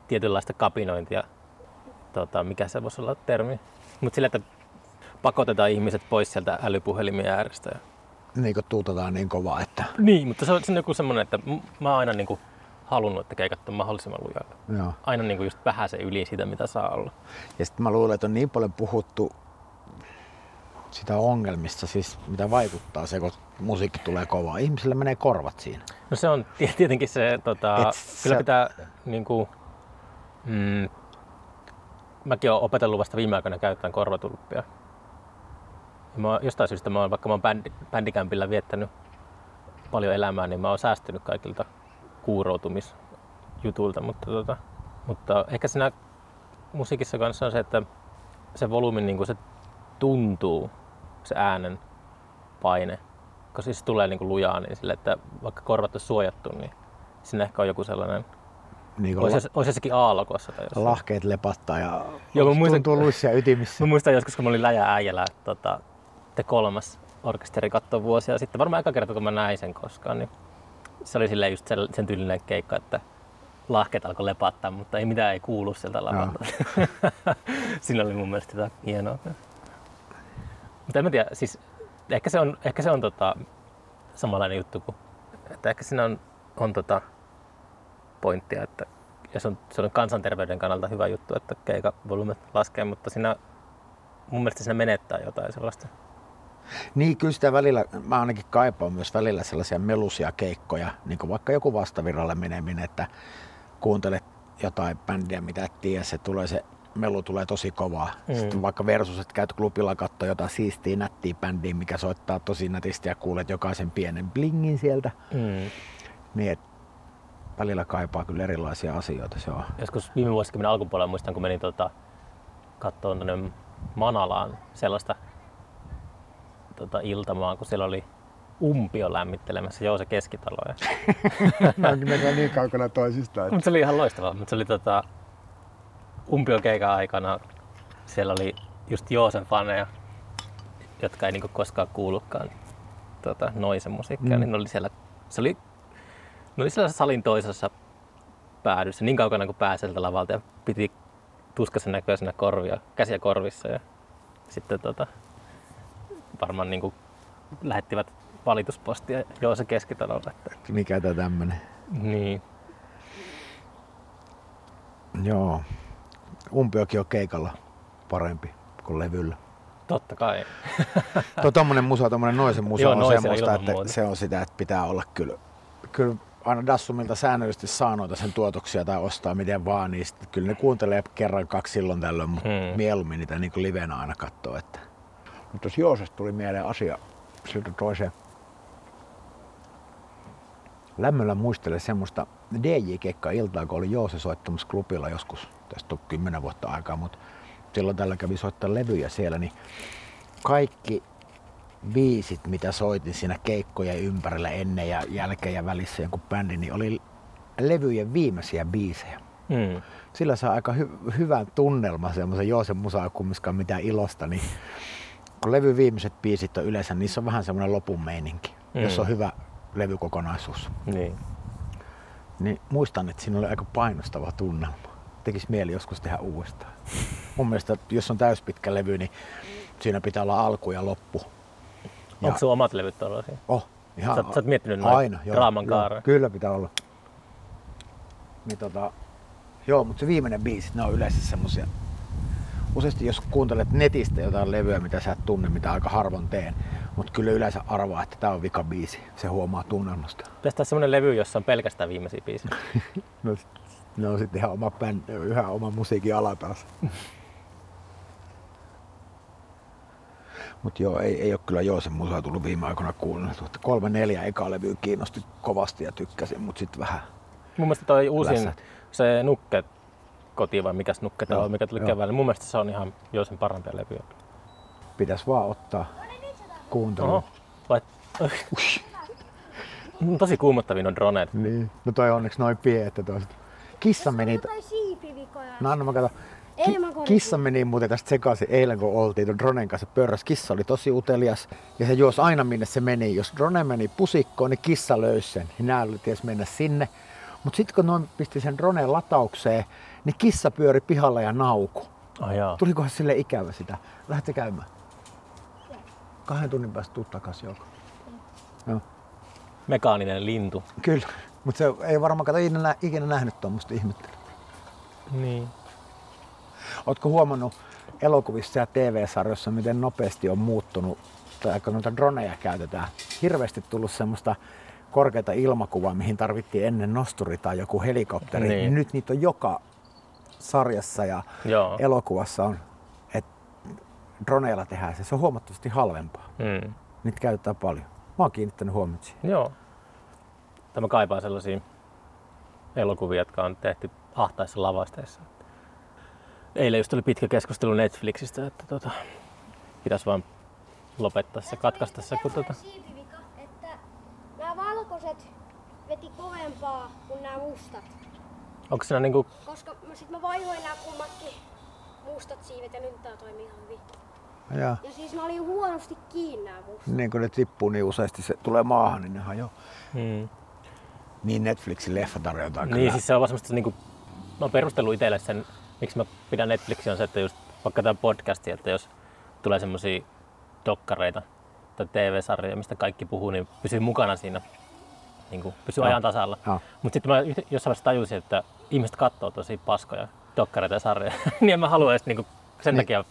Tietynlaista kapinointia, mikä se voisi olla termi. Mutta sillä, että pakotetaan ihmiset pois sieltä älypuhelimien äärestä. Niin kun tuutetaan niin kovaa, että... Niin, mutta se on joku semmoinen, että mä oon aina niinku halunnut, että keikat on mahdollisimman lujalla. Joo. Aina niinku just vähän se yli siitä, mitä saa olla. Ja sitten mä luulen, että on niin paljon puhuttu sitä ongelmista, siis mitä vaikuttaa se, kun musiikki tulee kovaa. Ihmisillä menee korvat siinä. No se on tietenkin se, kyllä pitää niinku... Mäkin olen opetellut vasta viime aikoina käyttämään korvatulppia. Jostain syystä, vaikka mä oon bändikämpillä viettänyt paljon elämää, niin mä oon säästynyt kaikilta kuuroutumisjutuilta. Mutta ehkä siinä musiikissa kanssa on se, että se volyymi, niin kuin se tuntuu, se äänen paine. Koska siis se tulee niin kuin lujaa, niin sille, että vaikka korvat on suojattu, niin siinä ehkä on joku sellainen... Niin olisi jossakin aallokossa tai jossain. Lahkeet lepattaa ja tuntuu luissia ytimissä. Mä muistan joskus, kun mä olin Läjä-äijällä The Kolmas orkesteri kattoi vuosia sitten. Varmaan eka kerta, kun mä näin sen koskaan, niin se oli silleen just sen tyylinen keikka, että lahkeet alkoi lepattaa, mutta ei mitään ei kuulu sieltä lepattaa. No. Siinä oli mun mielestä jotain hienoa. Mutta en mä tiedä, siis ehkä se on samanlainen juttu kuin, että ehkä siinä on pointtia, että ja se on kansanterveyden kannalta hyvä juttu, että keikavolyymet laskee, mutta siinä mun mielestä siinä menettää jotain sellaista. Niin, kyllä sitä välillä, mä ainakin kaipaan myös välillä sellaisia melusia keikkoja, niin kuin vaikka joku vastavirralle meneminen, että kuuntelet jotain bändiä, mitä et tiedä, se melu tulee tosi kovaa. Sitten vaikka versus, että käyt klubilla kattoo jotain siistiä, nättiä bändiä, mikä soittaa tosi nätisti ja kuulet jokaisen pienen blingin sieltä. Niin, välillä kaipaa kyllä erilaisia asioita, se on. Joskus viime vuosikymmenen alkupuolella muistan, kun menin katsomaan tuonne Manalaan sellaista iltamaa, kun siellä oli Umpio lämmittelemässä Joose Keskitaloa. Mä oonkin näkään niin kaukana toisistaan. Mutta se oli ihan loistavaa. Mutta se oli Umpion keikan aikana. Siellä oli just Joosen faneja, jotka ei niinku koskaan kuullutkaan noisen musiikkia. Niin oli siellä, se oli sellaisessa salin toisessa päädyssä, niin kaukana kuin pääseltä lavalta, ja piti tuskaisen näköisenä käsiä korvissa. Ja sitten varmaan niin kuin lähettivät valituspostia Joose Keskitalolle. Mikä tää tämmönen? Niin. Joo. Umpiokin on keikalla parempi kuin levyllä. Totta kai. Tommonen musa, tommonen noisen musa on semmoista, että se on sitä, että pitää olla kyllä aina Dassumilta säännöllisesti saa noita sen tuotoksia tai ostaa miten vaan, niin kyllä ne kuuntelee kerran kaksi silloin tällöin, mutta mieluummin niitä niin kuin livenä aina katsoo. Että. Mutta jos Joosesta tuli mieleen asia siltä toiseen. Lämmöllä muistelen semmoista DJ-keikka-iltaa, kun oli Joose soittamassa klubilla joskus, tästä on 10 vuotta aikaa, mutta silloin tällä kävi soittaa levyjä siellä, niin kaikki biisit, mitä soitin siinä keikkojen ympärillä ennen ja jälkeen ja välissä jonkun bändin, niin oli levyjen viimeisiä biisejä. Mm. Sillä saa aika hyvän tunnelman semmoisen Joosen musaa kummiskaan mitään ilosta, niin kun levy viimeiset biisit on yleensä, niissä on vähän semmoinen lopun meininki, jos on hyvä levykokonaisuus. Niin. Niin muistan, että siinä oli aika painostava tunnelma. Tekisi mieli joskus tehdä uudestaan. Mun mielestä, jos on täyspitkä levy, niin siinä pitää olla alku ja loppu. Ja onko sun omat levyt tällaisia? Oh, ihan. Sä oot miettinyt aina, draaman kaareen? Kyllä pitää olla. Niin, joo, mutta se viimeinen biisi, ne on yleensä semmosia. Useasti jos kuuntelet netistä jotain levyä, mitä sä et tunne, mitä aika harvoin teen, mutta kyllä yleensä arvaa, että tää on vika biisi. Se huomaa tunnelmasta. Pitäisi semmonen levy, jossa on pelkästään viimeisiä biisejä. Ne on sitten ihan oma bändi, ihan oma musiikin ala taas. Mut joo, ei ole kyllä Joosen musaa tullut viime aikoina kuunneltu. 3-4 eka levyä kiinnosti kovasti ja tykkäsin, mut sit vähän. Mun mielestä toi uusin, se Nukke Koti vai mikäs Nukke täällä on, mikä tuli keväällä, mun mielestä se on ihan Joosen parempia levyjä. Pitäis vaan ottaa kuuntelua. Tosi kuumottavia on droneet. Niin. No toi onneksi noin pientä tosta. Kissa meni... No anna mä kato. Kissa meni muuten tästä sekaisin eilen, kun oltiin tuon dronen kanssa pörrässä. Kissa oli tosi utelias ja se juosi aina minne se meni. Jos drone meni pusikkoon, niin kissa löysi sen. Nää oli ties mennä sinne. Mut sit kun noin pisti sen droneen lataukseen, niin kissa pyöri pihalla ja nauku. Oh, tulikohan sille ikävä sitä? Lähdette käymään? 2 tunnin päästä tuu takas joku. No. Mekaaninen lintu. Kyllä. Mut se ei varmaan kato ikinä nähnyt tuommoista ihmettä. Niin. Ootko huomannut elokuvissa ja TV-sarjoissa, miten nopeasti on muuttunut, tai kun noita droneja käytetään? Hirveästi tullut semmoista korkeata ilmakuvaa, mihin tarvittiin ennen nosturi tai joku helikopteri. Niin. Nyt niitä on joka sarjassa ja elokuvassa on, että droneilla tehdään se. Se on huomattavasti halvempaa. Mm. Niitä käytetään paljon. Mä oon kiinnittänyt huomiota siihen. Joo. Tämä kaipaa sellaisia elokuvia, jotka on tehty ahtaissa lavasteissa. Eilen just oli pitkä keskustelu Netflixistä, että pitäisi vaan lopettaa se, katkaista se. Siipivika, että nämä valkoiset veti kovempaa kuin nämä mustat. Onko siinä niinku... Koska mä vaihoin nämä kummatkin mustat siivet ja nyt tää toimii ihan hyvin. Ja siis mä olin huonosti kiinni nämä mustat. Niin kun ne tippuu niin useasti, se tulee maahan, niin ne hajoaa. Hmm. Niin Netflixin leffa tarjotaan kyllä. Niin siis se on semmoista niinku... Mä oon perustellut itselle sen, miksi mä pidän Netflixiä on se, että just vaikka tää podcasti, että jos tulee semmosia dokkareita tai TV-sarjoja, mistä kaikki puhuu, niin pysyy mukana siinä, niin pysyy ajan tasalla. Mut sitten mä jossain vaiheessa tajusin, että ihmiset katsoo tosia paskoja dokkareita ja sarjoja, niin en mä halua edes niinku sen takia...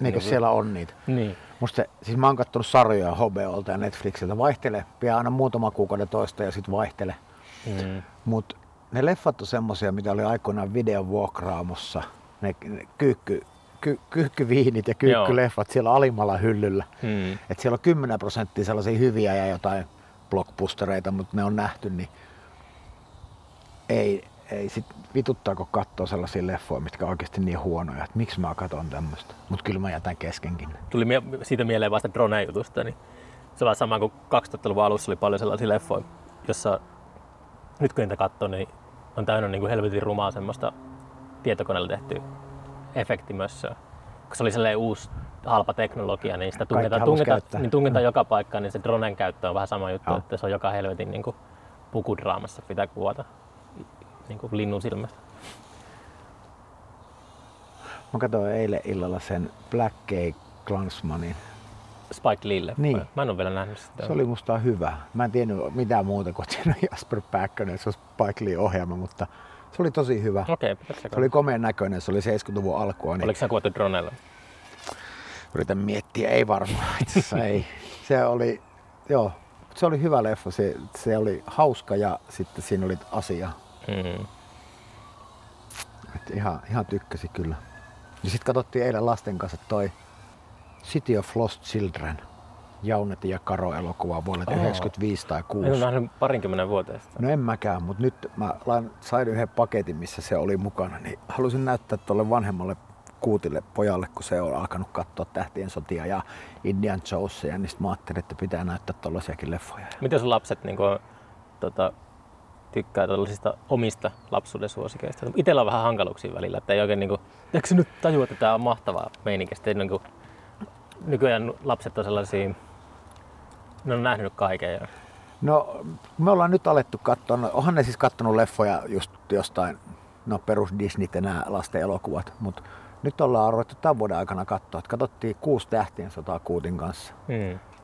Niin kuin siellä on niitä. Niin. Musta, siis mä oon kattonut sarjoja HBO:lta ja Netflixiltä, vaihtelee, pidä aina muutama kuukauden toista ja sit vaihtelee. Mm. Mut ne leffat on semmosia, mitä oli aikoinaan videovuokraamossa, ne kyykkyviinit ja kyykkyleffat siellä alimmalla hyllyllä. Mm. Et siellä on 10% sellaisia hyviä ja jotain blockbustereita, mutta ne on nähty, niin ei sit vituttaako katsoa sellaisia leffoja, mitkä on oikeesti niin huonoja, että miksi mä katson tämmöstä. Mut kyllä mä jätän keskenkin. Tuli siitä mieleen vasta drone-jutusta, niin se on sama kuin 2000-luvun alussa oli paljon sellaisia leffoja, jossa nyt kun niitä katsoo, niin on täynnä niin kuin helvetin rumaa semmoista tietokoneella tehtyä efektimössöä. Kun se oli sellainen uusi halpa teknologia, niin sitä tungetaan joka paikkaan, niin se dronen käyttö on vähän sama juttu, että se on joka helvetin niin kuin pukudraamassa pitää kuvata niin kuin linnun silmästä. Mä katsoin eilen illalla sen Black Klansmanin. Spike Leelle. Niin. Mä en ole vielä nähnyt sitä. Se oli musta hyvä. Mä en tiennyt mitään muuta kuin että Jasper Pääkkönen, se on Spike Lee -ohjelma, mutta se oli tosi hyvä. Okei, se oli komeen näköinen, se oli 70-luvun alkua. Niin... Oliko se kuvattu dronella? Yritän miettiä, ei varmaan itse asiassa, ei. Se oli hyvä leffa, se oli hauska ja sitten siinä oli asiaa. Mm-hmm. Ihan tykkäsi kyllä. Ja sitten katsottiin eilen lasten kanssa toi City of Lost Children. Jauneti ja Karo-elokuva vuodelta 1995 tai 1996. En ole nähnyt parinkymmenen vuoteesta. No en mäkään, mutta nyt mä sain yhden paketin, missä se oli mukana, niin halusin näyttää tuolle vanhemmalle kuutille pojalle, kun se on alkanut katsoa Tähtien sotia ja Indian Jonesia, niin sitten mä ajattelin, että pitää näyttää tuollaisiakin leffoja. Miten sun lapset niin kun, tykkää tuollaisista omista lapsuuden suosikeista? Itsellä on vähän hankaluuksia välillä, että ei oikein niin kun, eikö se nyt tajua, että tää on mahtavaa meininkiä? Nykyään lapset on sellaisia, ne on nähnyt kaiken. No me ollaan nyt alettu katsoa, onhan ne siis katsonut leffoja just jostain, no perus Disneyt ja nämä lasten elokuvat, mutta nyt ollaan ruvettu tämän vuoden aikana katsoa, että katsottiin 6 Tähtien sotaa Kuutin kanssa.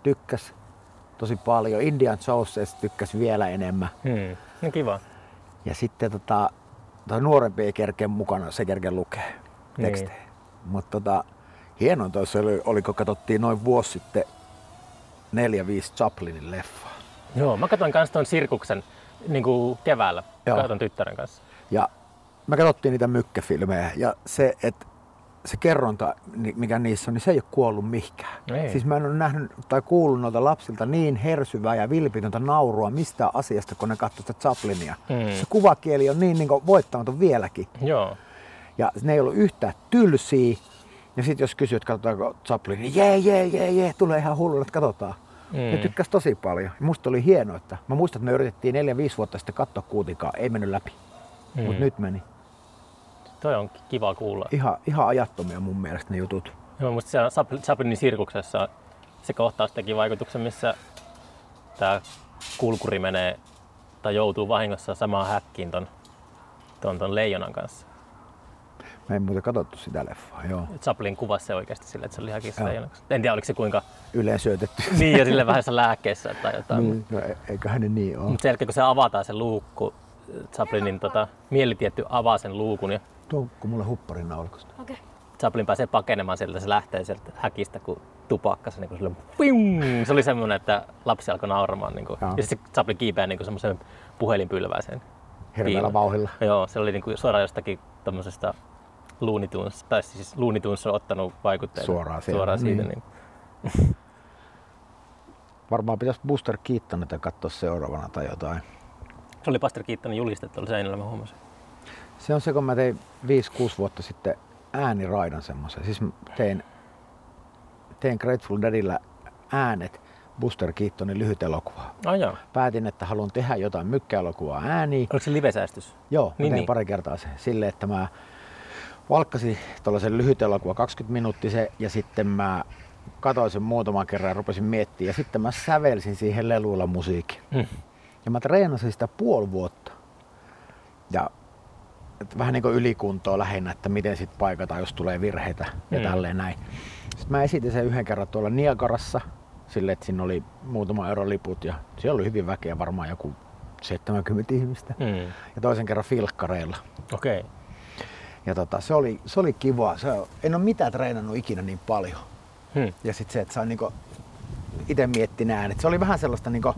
Tykkäs tosi paljon, Indian Jones tykkäs vielä enemmän. No kiva. Ja sitten nuorempi ei kerkeä mukana, se kerkeä lukee tekstejä. Mutta hienointa oli, kun katsottiin noin vuosi sitten 4-5 Chaplinin leffaa. Joo, mä katsoin kans ton Sirkuksen niin kuin keväällä, katsoin tyttären kanssa. Ja me katsottiin niitä mykkäfilmejä ja se, että se kerronta, mikä niissä on, niin se ei ole kuollut mihinkään. Ei. Siis mä en ole nähnyt tai kuullut noilta lapsilta niin hersyvää ja vilpitöntä naurua mistään asiasta, kun ne katsoi sitä Chaplinia. Se kuvakieli on niin voittamaton vieläkin. Joo. Ja ne ei ollut yhtään tylsiä. Ja sitten jos kysyt, katsotaanko Chaplin, niin jee, tulee ihan hulluna, että katsotaan. Ne tykkäs tosi paljon. Musta oli hienoa, että mä muistan, että me yritettiin 4-5 vuotta sitten katsoa Kuutinkaan, ei mennyt läpi, mutta nyt meni. Toi on kiva kuulla. Ihan ajattomia mun mielestä ne jutut. Joo, musta siellä Chaplinin Sirkuksessa se kohtaus teki vaikutuksen, missä tää kulkuri menee tai joutuu vahingossa samaan häkkiin ton leijonan kanssa. Me ei muuten katsottu sitä leffaa, joo. Chaplin kuvasi se oikeasti sille, että se oli häkissä leijonaksi. En tiedä, oliko se kuinka yleisyötetty. Niin, ja sille vähän lääkkeessä tai jotain. Niin, no eiköhän ne niin ole. Mutta sen jälkeen, kun se avataan se luukku, Chaplinin mielitietty avaa sen luukun. Ja tuukko mulle hupparin naulikosta. Okay. Chaplin pääsee pakenemaan sieltä, se lähtee sieltä häkistä kuin tupakkassa. Niin kuin silloin, se oli semmoinen, että lapsi alkoi nauramaan. Niin kuin. Ja sitten Chaplin kiipeää niin semmoiseen puhelinpylvääseen. Hirveällä vauhdilla. Joo, se oli niin kuin suoraan jostakin tommosesta Looney Tunes, tai siis Looney Tunes on ottanut vaikutteita suoraan siitä. Niin. Varmaan pitäisi Buster Keatonia katsoa seuraavana tai jotain. Se oli Buster Keatonin juliste tuolla seinällä, mä huomasin. Se on se, kun mä tein 5-6 vuotta sitten ääniraidan semmoisen. Siis tein Grateful Daddyllä äänet Buster Keatonin lyhytelokuvaa. Oh, päätin, että haluan tehdä jotain mykkäelokuvaa ääniin. Oliko se livesäästys? Joo, niin, tein pari kertaa sen. Silleen, että mä valkkasi tuollaisen lyhyt elokuva 20 minuuttisen ja sitten mä katsoin sen muutaman kerran ja rupesin miettimään ja sitten mä sävelsin siihen leluilla musiikin. Ja mä treenasin sitä puoli vuotta. Ja vähän niin kuin ylikuntoa lähinnä, että miten sit paikataan, jos tulee virheitä ja tälleen näin. Sitten mä esitin sen yhden kerran tuolla Niagarassa silleen, että siinä oli muutama euron liput ja siellä oli hyvin väkeä, varmaan joku 70 ihmistä. Ja toisen kerran filkkareilla. Okay. Ja se oli kivaa. En ole mitään treenannut ikinä niin paljon. Ja sitten se, että sain niinku itse miettin äänet. Se oli vähän sellaista niinku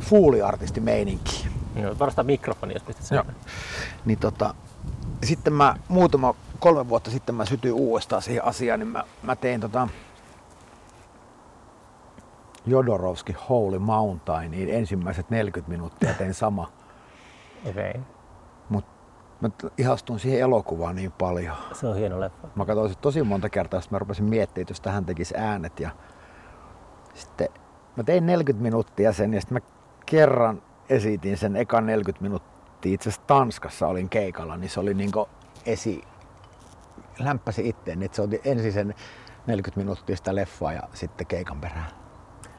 fuuliartistimeininkiä. Joo, varastaa mikrofoni, jos pistät sen. Joo. Niin sitten mä 3 vuotta sitten mä sytyin uudestaan siihen asiaan, niin mä tein Jodorowsky Holy Mountainin ensimmäiset 40 minuuttia tein sama. Okay. Mä ihastuin siihen elokuvaan niin paljon. Se on hieno leffa. Mä katsoin sitä tosi monta kertaa, sitten mä rupesin miettimään, että jos tähän tekisi äänet. Ja sitten mä tein 40 minuuttia sen ja sitten mä kerran esitin sen ekan 40 minuuttia. Itse asiassa Tanskassa olin keikalla, niin se oli niinku lämpäsi itteen, että se oli ensin sen 40 minuuttia sitä leffaa ja sitten keikan perään.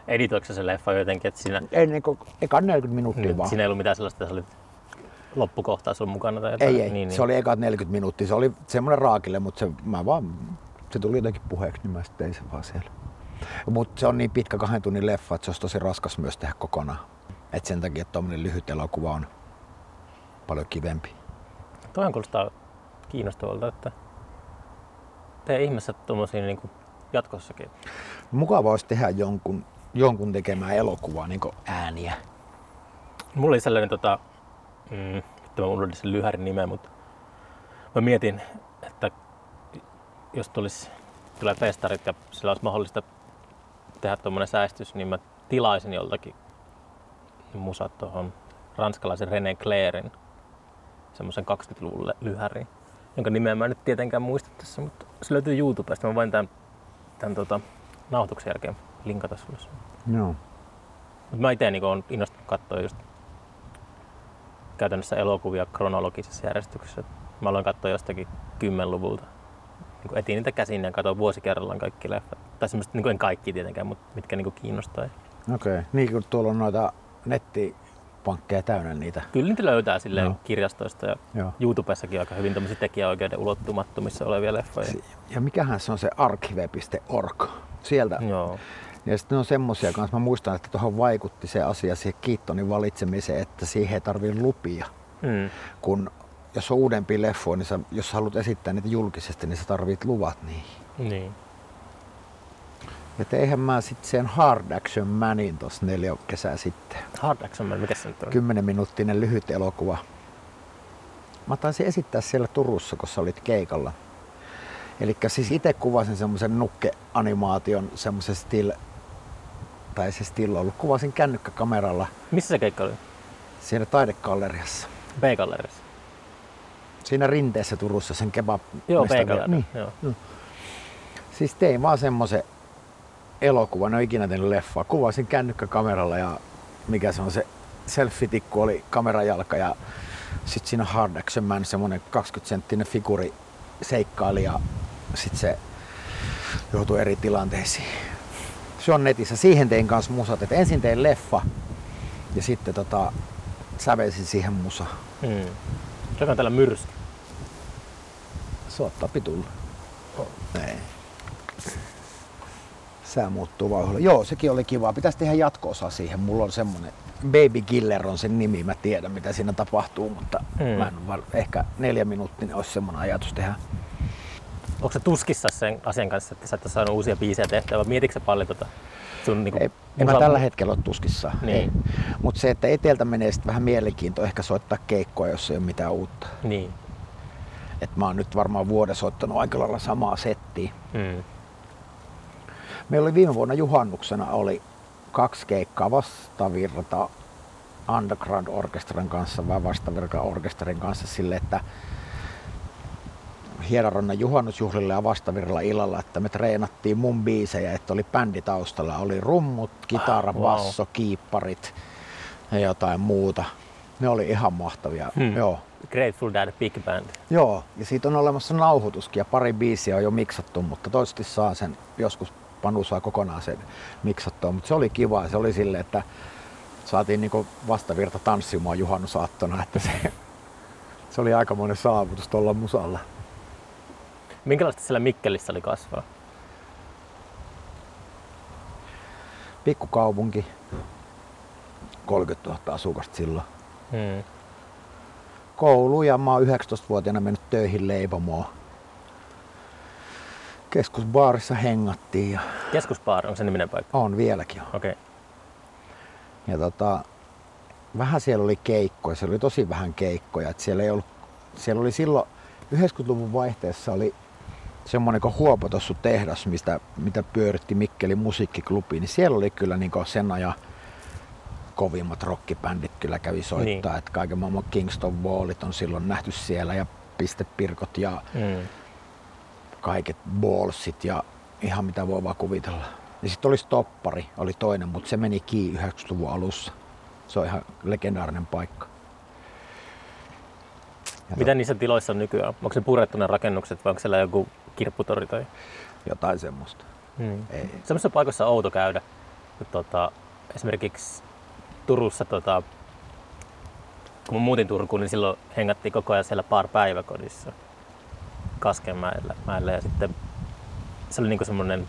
Editoiko se leffa jotenkin? Että siinä ei niinku ekan 40 minuuttia vaan. Siinä ei ollut mitään sellaista, se oli loppukohtaus on mukana tai jotain? Ei. Niin. Se oli ekat 40 minuuttia. Se oli semmoinen raakille, mutta se tuli jotenkin puheeksi, niin mä sitten tein sen vaan siellä. Mutta se on niin pitkä 2 tunnin leffa, että se olisi tosi raskas myös tehdä kokonaan. Et sen takia, että tommonen lyhyt elokuva on paljon kivempi. Toihan kuulostaa kiinnostavalta, että tee ihmeessä tommosia niin kuin jatkossakin. Mukava olisi tehdä jonkun tekemää elokuvaa, niin kuin ääniä. Mulla oli sellainen mä unohdin sen lyhärin nimen, mutta mä mietin, että jos tulee festarit ja sillä olisi mahdollista tehdä tuommoinen säästys, niin mä tilaisin joltakin musat tuohon ranskalaisen René Clairin semmoisen 20-luvun lyhäriin, jonka nimeä mä en nyt tietenkään muista tässä, mutta se löytyy YouTubesta. Mä voin tämän nauhoituksen jälkeen linkata sulle. Joo. Mut mä ite niin oon innostunut katsoa just käytännössä elokuvia kronologisessa järjestyksessä. Mä aloin katsoa jostakin 10-luvulta. Niin etin niitä käsin ja katsoin vuosi kerrallaan kaikki leffat. Tai semmoista, niin en kaikki tietenkään, mutta mitkä niin kiinnostaa. Okei. Okay. Niin kun tuolla on noita nettipankkeja täynnä niitä. Kyllä niitä löytää silleen kirjastoista ja YouTubessakin aika hyvin tämmöisiä tekijäoikeuden ulottumattomissa olevia leffoja. Ja mikähän se on se archive.org? Sieltä. Joo. Ja sitten on semmosia kanssa, mä muistan, että tuohon vaikutti se asia siihen Keatonin valitsemiseen, että siihen ei tarvii lupia. Mm. Kun jos on uudempi leffo, niin jos haluat esittää niitä julkisesti, niin sä tarvit luvat niihin. Niin. Et eihän mä sitten sen Hard Action Manin tossa 4 kesää sitten. Hard Action Man, mikä se nyt on? 10-minuuttinen lyhyt elokuva. Mä taisin esittää siellä Turussa, kun sä olit keikalla. Elikkä siis itse kuvasin semmoisen nukkeanimaation, semmoisen still-ollut. Kuvasin kännykkäkameralla. Missä se keikka oli? Siinä Taidegalleriassa. B-galleriassa? Siinä Rinteessä Turussa, sen kebab. Joo, B-galleriassa. Niin. Joo. Siis tein vaan semmoisen elokuvan, en ole ikinä tehnyt leffaa. Kuvasin kännykkäkameralla ja mikä se on se selfie-tikku oli kamerajalka ja sit siinä Hard Action Man, semmonen 20-senttinen figuri seikkaili ja sit se joutui eri tilanteisiin. Se on netissä. Siihen tein kanssa musat. Et ensin tein leffa ja sitten sävelsin siihen musa. Se on täällä myrsky. Saattaa pitulla. Oh. Sää muuttuu vauhdilla. Joo, sekin oli kiva. Pitäis tehdä jatko-osa siihen. Mulla on semmonen Baby Killer on sen nimi, mä tiedän mitä siinä tapahtuu, mutta ehkä 4 minuuttia olisi semmoinen ajatus tehdä. Onko sä tuskissa sen asian kanssa, että sä et ole saanut uusia biisejä tehtyä, vai mietitkö sä paljon sun niinku... En mä tällä hetkellä ole tuskissa. Niin. Mutta se, että eteltä menee sitten vähän mielenkiintoa ehkä soittaa keikkoa, jos ei ole mitään uutta. Niin. Et mä oon nyt varmaan vuoden soittanut aika lailla samaa settiä. Meillä oli viime vuonna juhannuksena oli 2 keikkaa Vastavirta Underground Orkestran kanssa vai Vastavirta Orkesterin kanssa sille, että Hiedarannan juhannusjuhlilla ja Vastavirralla illalla, että me treenattiin mun biisejä, että oli bändi taustalla, oli rummut, kitara, basso, kiipparit ja jotain muuta. Ne oli ihan mahtavia. Joo. Grateful Dead Big Band. Joo, ja siitä on olemassa nauhoituskin ja pari biisiä on jo miksattu, mutta toivottavasti saa sen joskus. Panu saa kokonaan sen miksattua, mutta se oli kiva. Se oli silleen, että saatiin niinku Vastavirta tanssimaan juhannusaattona, että se oli aikamoinen saavutus tuolla musalla. Minkälaista siellä Mikkelissä oli kasvaa? Pikkukaupunki, 30 000 asukasta silloin. Koulu ja mä oon 19-vuotiaana mennyt töihin leipomoon. Keskusbaarissa hengattiin. Ja Keskusbaari, onko se niminen paikka? On, vieläkin on. Okei. Ja vähän siellä oli keikkoja, siellä oli tosi vähän keikkoja. Et siellä oli silloin 90-luvun vaihteessa oli semmoinen kuin Huopotossu tehdas, mitä pyöritti Mikkelin musiikkiklubi, niin siellä oli kyllä niin sen ajan kovimmat rockibändit kyllä kävi soittaa. Niin. Et kaiken maailman Kingston Wallit on silloin nähty siellä ja Pistepirkot ja kaiket Ballsit ja ihan mitä voi vaan kuvitella. Ja sitten oli Stoppari, oli toinen, mutta se meni kiinni 90-luvun alussa. Se on ihan legendaarinen paikka. Ja mitä niissä tiloissa on nykyään? Onko se purettu ne rakennukset vai onko siellä joku kirpputori tai? Jotain semmoista. Semmoisessa paikassa on outo käydä. Esimerkiksi Turussa, kun muutin Turkuun, niin silloin hengattiin koko ajan siellä Baarpäiväkodissa. Kaskenmäellä ja sitten se oli niinku semmoinen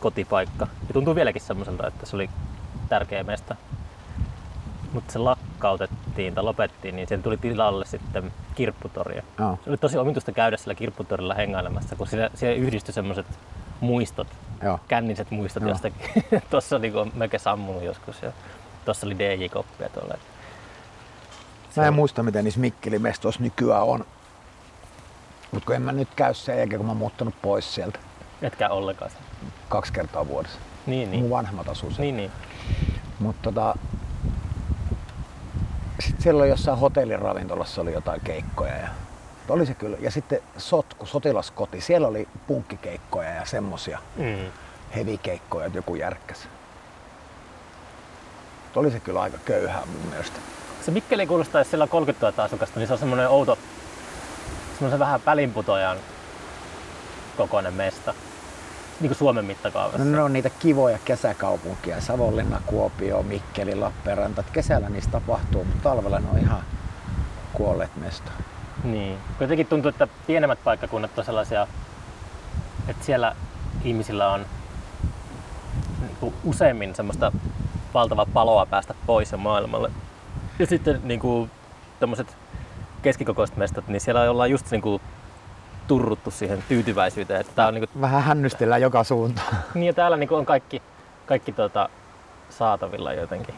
kotipaikka. Ja tuntuu vieläkin semmoiselta, että se oli tärkeä mesta. Mutta se lakkautettiin tai lopettiin, niin siihen tuli tilalle sitten kirpputoria. Oh. Se oli tosi omituista käydä siellä kirpputorilla hengailemassa, kun siellä yhdistyi semmoiset muistot, känniset muistot jostakin. Tuossa oli mökessä ammunut joskus ja tuossa oli DJ-koppia tuolla. Mä en muista, miten niissä Mikkelimestoissa nykyään on. Mutta en mä nyt käy sen jälkeen, kun mä oon muuttanut pois sieltä. Etkä ollenkaan sen? 2 kertaa vuodessa. niin. Mun vanhemmat asuu siellä. Niin. Mutta sitten siellä oli jossain hotellin ravintolassa oli jotain keikkoja ja oli se kyllä. Ja sitten sotku, sotilaskoti, siellä oli punkkikeikkoja ja semmosia heavy-keikkoja, että joku järkkäsi. Oli se kyllä aika köyhää mun mielestä. Se Mikkeli kuulostaa, jos siellä on 30 000 asukasta, niin se on semmoinen outo, semmoisen vähän välinputojan kokoinen mesta. Niin kuin Suomen mittakaavassa. No ne on niitä kivoja kesäkaupunkia. Savonlinna, Kuopio, Mikkeli, Lappeenranta. Kesällä niistä tapahtuu, mutta talvella ne on ihan kuolleet mesta. Niin. Jotenkin tuntuu, että pienemmät paikkakunnat on sellaisia, että siellä ihmisillä on niin useimmin semmoista valtavaa paloa päästä pois ja maailmalle. Ja sitten niin kuin tommoset keskikokoiset mestat, niin siellä ollaan just niin kuin turruttu siihen tyytyväisyyteen. Että tää on niin kuin vähän hännystellään joka suuntaan. Niin ja täällä niin kuin on kaikki saatavilla jotenkin.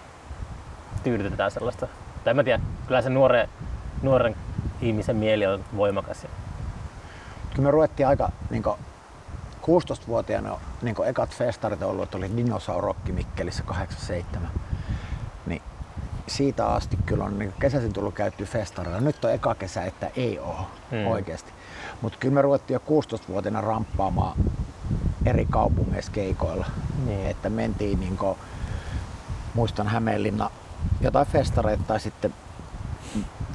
Tyydytetään sellaista. Tai en mä tiedä, kyllä se nuoren ihmisen mieli on voimakas. Kyllä me ruvettiin aika niin kuin 16-vuotiaana niin kuin ekat festarit on ollut, että oli Dinosaurokki Mikkelissä 87. Niin siitä asti kyllä on niin kesäisin tullut käyttyä festarilla. Nyt on eka kesä, että ei oo oikeesti. Mut kyllä me ruvettiin jo 16-vuotiaana ramppaamaan eri kaupungeissa keikoilla. Niin. Että mentiin niin kuin, muistan Hämeenlinna jotain festareita tai sitten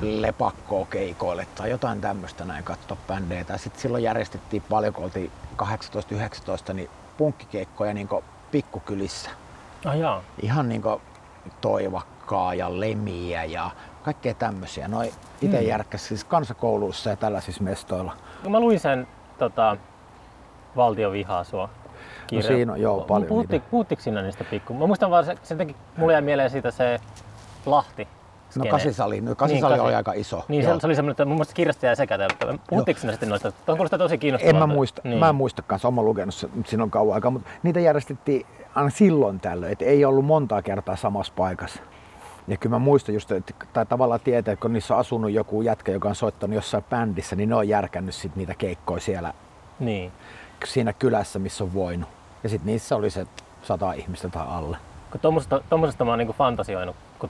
Lepakkoa keikoille tai jotain tämmöistä näin katsoa bändejä. Tai sitten silloin järjestettiin paljon, kun oltiin 18-19, niin punkkikeikkoja niin kuin pikkukylissä. Oh, ihan niin kuin Toivakkaa ja Lemiä ja kaikkea tämmöisiä. Noi ite järkkäs siis kansakouluissa ja tällaisissa mestoilla. Mä luin sen Valtio vihaa sua -kirjan. No siinä on joo paljon niitä. Puhuttiinko sinä niistä pikku? Mä muistan vaan, sen takia mulle jäi mieleen siitä se Lahti. No kasisali oli aika iso. Niin se oli semmoinen, että mun mielestä kirjasta jäi sekä täyttävä. Puhuttiinko sinä sitten noista? Tuohon kuulostaa tosi kiinnostavaa. Mä en muista, olen lukenut sen, mutta siinä on kauan aikaa. Mutta niitä järjestettiin aina silloin tällöin, että ei ollut montaa kertaa samassa paikassa. Ja kyllä mä muistan just, tai tavallaan tietää, että kun niissä on asunut joku jätkä, joka on soittanut jossain bändissä, niin ne on järkännyt sit niitä keikkoja siellä siinä kylässä, missä on voinut. Ja sitten niissä oli se 100 ihmistä tai alle. Tuommoisesta mä oon niinku fantasioinut, kun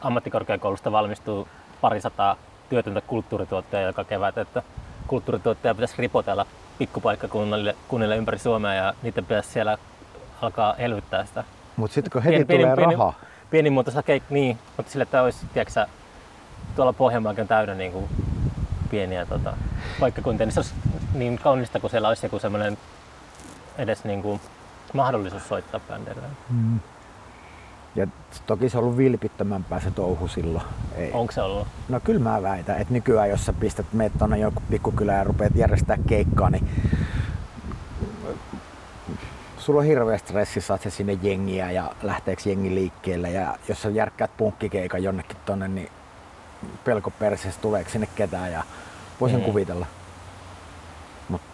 ammattikorkeakoulusta valmistuu 200 työtöntä kulttuurituottajaa joka kevät, että kulttuurituottaja pitäisi ripotella pikkupaikkakunnille ympäri Suomea ja niitä pitäisi siellä alkaa elvyttää sitä. Mutta sitten kun heti tulee rahaa. Pienimuotoisella niin, mutta sille, että olisi tiiäksä, tuolla Pohjanmaakin täynnä niin kuin pieniä paikkakuntia, niin se olisi niin kaunista, kun siellä olisi joku sellainen edes niin kuin mahdollisuus soittaa bändeillä. Mm. Ja toki se on ollut vilpittömämpää se touhu silloin. Ei. Onko se ollut? No kyllä mä väitän, että nykyään jos sä pistät meet tuonne joku pikkukylään ja rupeat järjestää keikkaa, niin sulla on hirveä stressi, saat se sinne jengiä ja lähteekö jengi liikkeelle. Ja jos sä järkkäät punkkikeikan jonnekin tonne, niin pelko perseessä, tuleeko sinne ketään ja voisin kuvitella. Mutta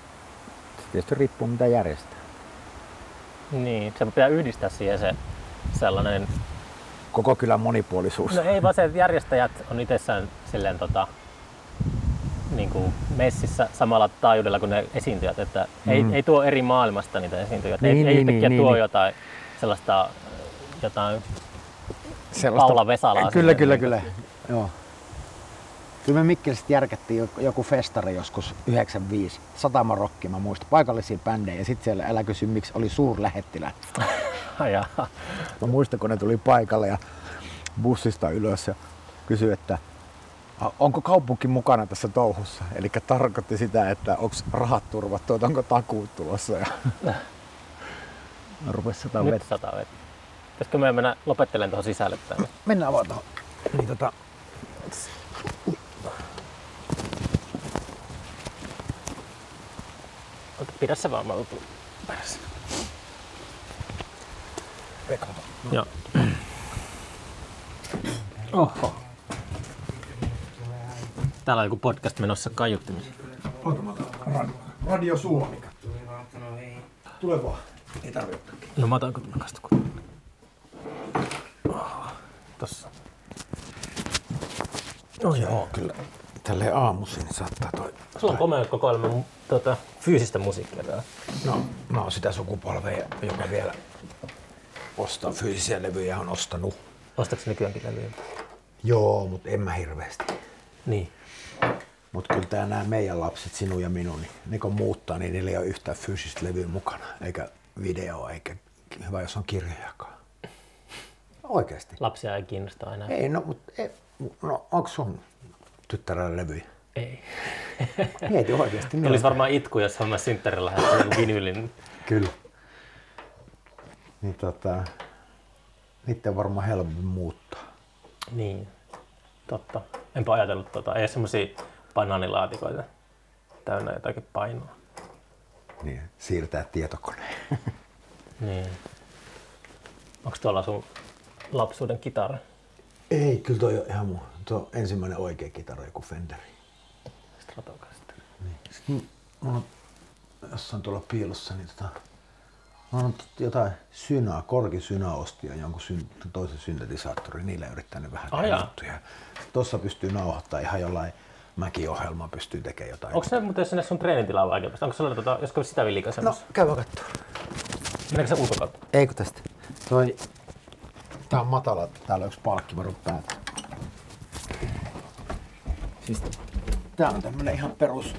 se tietysti riippuu mitä järjestää. Niin, se pitää yhdistää siihen se sellainen koko kylän monipuolisuus. No ei vaan se, että järjestäjät on itsessään silleen niinku messissä samalla taajuudella kuin ne esiintyjät, että ei tuo eri maailmasta niitä esiintyjät. Ei yhtäkkiä tuo jotain sellaista Paula Vesalaa. Kyllä. Joo. Kyllä me Mikkeliset järkättiin joku festari joskus 95, Satamarokki mä muistan, paikallisia bändejä ja sitten siellä älä kysy miksi oli suurlähettilä. Mä muistan, kun ne tuli paikalle ja bussista ylös ja kysyi, että onko kaupunki mukana tässä touhussa? Eli tarkoitti sitä, että onko rahat turvattu, onko takuut tulossa. Ja rupesi sataa vettä. Pitäisikö me mennä lopettelemaan tuohon sisälle? Mennään vaan tuohon. Niin, pidä se vaan, mä lopun päässä. Joo. Oho. Täällä on joku podcast menossa kaiuttimissa. Radio Suomi. Tule vaan. Ei tarvitse ottaa. No mä otan kastukun. Tossa. No joo, kyllä. tälle aamuisin saattaa toi. Sulla on Komeukko 3 fyysistä musiikkia täällä. No, mä oon sitä sukupolvea, joka vielä ostaa fyysisiä levyjä, on ostanut. Ostatko nykyäänkin levyjä? Joo, mutta en mä hirveästi. Niin. Mutta kyllä tää nämä meidän lapset, sinun ja minun, niin ne kun muuttaa, niin niillä ei ole yhtään fyysistä levyä mukana, eikä videoa, eikä hyvä jos on kirjojakaan. Oikeesti. Lapsia ei kiinnosta enää. Ei, no mut ei, no onko sun tyttärellä levyjä? Ei. Mieti oikeesti. Olisi varmaan itku, jos mä synttärillä lähdetään vinylin. Kyllä. Niin niitä on varmaan helpompi muuttaa. Niin. Totta. Enpä ajatellut ei ole semmosia banaanilaatikoita täynnä jotakin painoa. Niin, siirtää tietokoneen. Niin. Onko tuolla sun lapsuuden kitara? Ei, kyllä toi on ihan muu. Tuo ensimmäinen oikea kitara, joku Fenderi. Stratocaster. Niin. Sitten mulla on jossain tuolla piilossa, niin mulla on jotain synaa, korkisynaa osti ja jonkun toisen syntetisaattorin. Niillä yrittänyt vähän juttuja. Tuossa pystyy nauhoittaa ihan jollain mäkiohjelmaa, pystyy tekemään jotain. Onko se muuten sinne sun treenitilaan vai oikeastaan? Onko se josko sitä villiikaa semmoista? No, käy vaan katsoa. Mennäänkö se ulkokautta? Eikö tästä. Toi... Tää on matala, täällä on yksi palkki, mä ruppaan. Siis tää on tämmönen ihan perus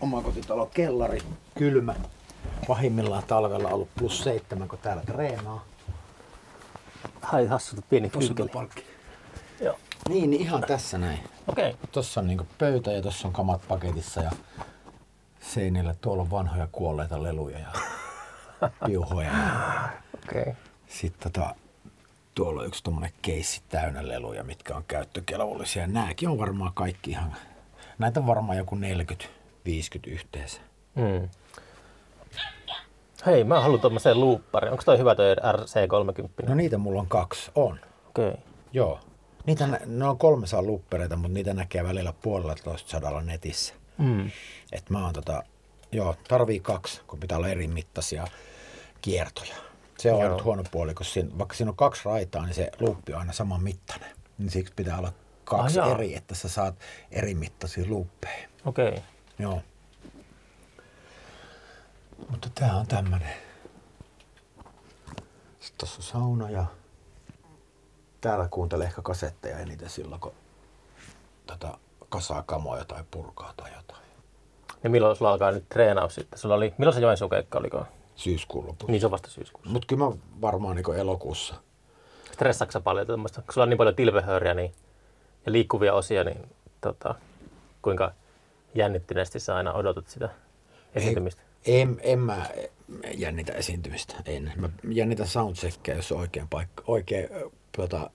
omakotitalo, kellari, kylmä. Pahimmillaan talvella on ollut +7, kun täällä treenaa. Ai hassuta pieni kyykeli. Joo. Niin, ihan tässä näin. Okei. Okay. Tossa on niinku pöytä ja tossa on kamat paketissa ja seinillä tuolla on vanhoja kuolleita leluja ja piuhoja. Okei. Okay. Sitten tuolla on yksi tommonen keissi täynnä leluja, mitkä on käyttökelvollisia. Nääkin on varmaan kaikki ihan... Näitä on varmaan joku 40-50 yhteensä. Mm. Hei, mä haluan tommoseen luupparin. Onko toi hyvä toi RC30? No niitä mulla on 2. On. Okei. Okay. Joo. Ne on 300 luuppereita, mutta niitä näkee välillä 150 netissä. Mm. Et mä oon Joo, tarvii 2, kun pitää olla eri mittaisia kiertoja. Se on aina huono puoli, kun vaikka siinä on 2 raitaa, niin se luuppi on aina saman mittainen. Niin siksi pitää olla 2 eri, että sä saat eri mittaisia luuppeja. Okei. Okay. Joo. Mutta tää on tämmönen. Sitten tossa on sauna ja täällä kuuntelee ehkä kasetteja eniten silloin, kun kasaa kamoja tai purkaa tai jotain. Ja milloin sulla alkaa nyt treenaus sitten? Milloin se Joensuun keikka oliko? Syyskuun lopussa. Niin se on vasta syyskuussa. Mut kyllä mä varmaan niin elokuussa. Stressaatko sä paljon tämmöistä? Kun sulla on niin paljon tilvehööriä niin, ja liikkuvia osia, niin kuinka jännittyneesti sä aina odotat sitä esiintymistä? En mä jännitä esiintymistä. En. Mä jännitän soundcheckia, jos on oikea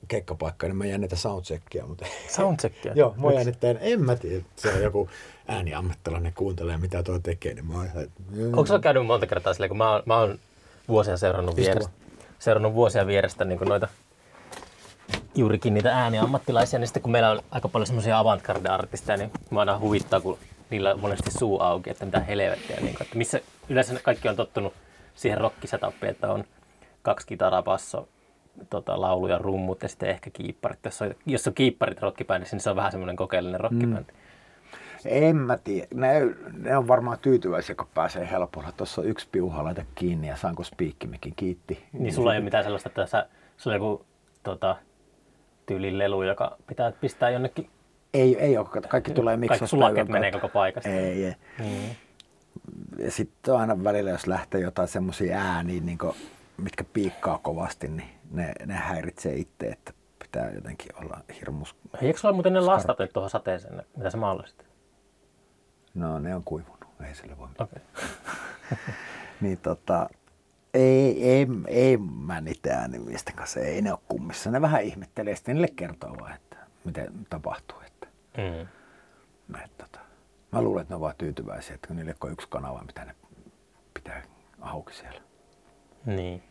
keikkapaikka, niin mä jännitän soundcheckia. Mutta... Soundcheckia? Joo, mä jännittän. En mä tiedä, se on joku ääniammattilainen kuuntelee, mitä tuo tekee. Niin onko se käynyt monta kertaa silleen, kun mä oon vuosia seurannut vuosia vierestä niin noita, juurikin niitä ääniammattilaisia, niin sitten kun meillä on aika paljon semmoisia avantgarde-artisteja, niin mä aina huvittaa, kun niillä on monesti suu auki, että mitä helvettiä. Niin kuin, että missä yleensä kaikki on tottunut siihen rock-setuppiin, että on 2 kitaraa, basso, laulu ja rummut ja sitten ehkä kiipparit. Jos on kiipparit rockibändissä, niin se on vähän semmoinen kokeellinen rockibändi. En mä tiedä. Ne on varmaan tyytyväisiä, kun pääsee helpolla. Tuossa on yksi piuha, laita kiinni ja saanko spiikkimikin, kiitti. Niin sulla ei ole mitään sellaista, että sulla on joku tyylin lelu, joka pitää pistää jonnekin. Ei ole. Kaikki tulee miksosta. Kaikki sulakeet menee koko paikasta. Ei. Ja sitten aina välillä, jos lähtee jotain semmoisia ääniä, mitkä piikkaa kovasti, niin ne häiritsee itse, että pitää jotenkin olla hirmus. Eikö sulla muuten ne lastat nyt tuohon sateeseen, mitä sä maalasit? No ne on kuivunut, ei sille voi mitään. Okay. Niin ei mä niitä äänimiesten kanssa, ei ne ole kummissa. Ne vähän ihmettelee, sitten niille kertoo vaan, että miten tapahtuu. Että. Mä luulen, että ne on vaan tyytyväisiä, että niille on yksi kanava, mitä ne pitää auki siellä. Niin.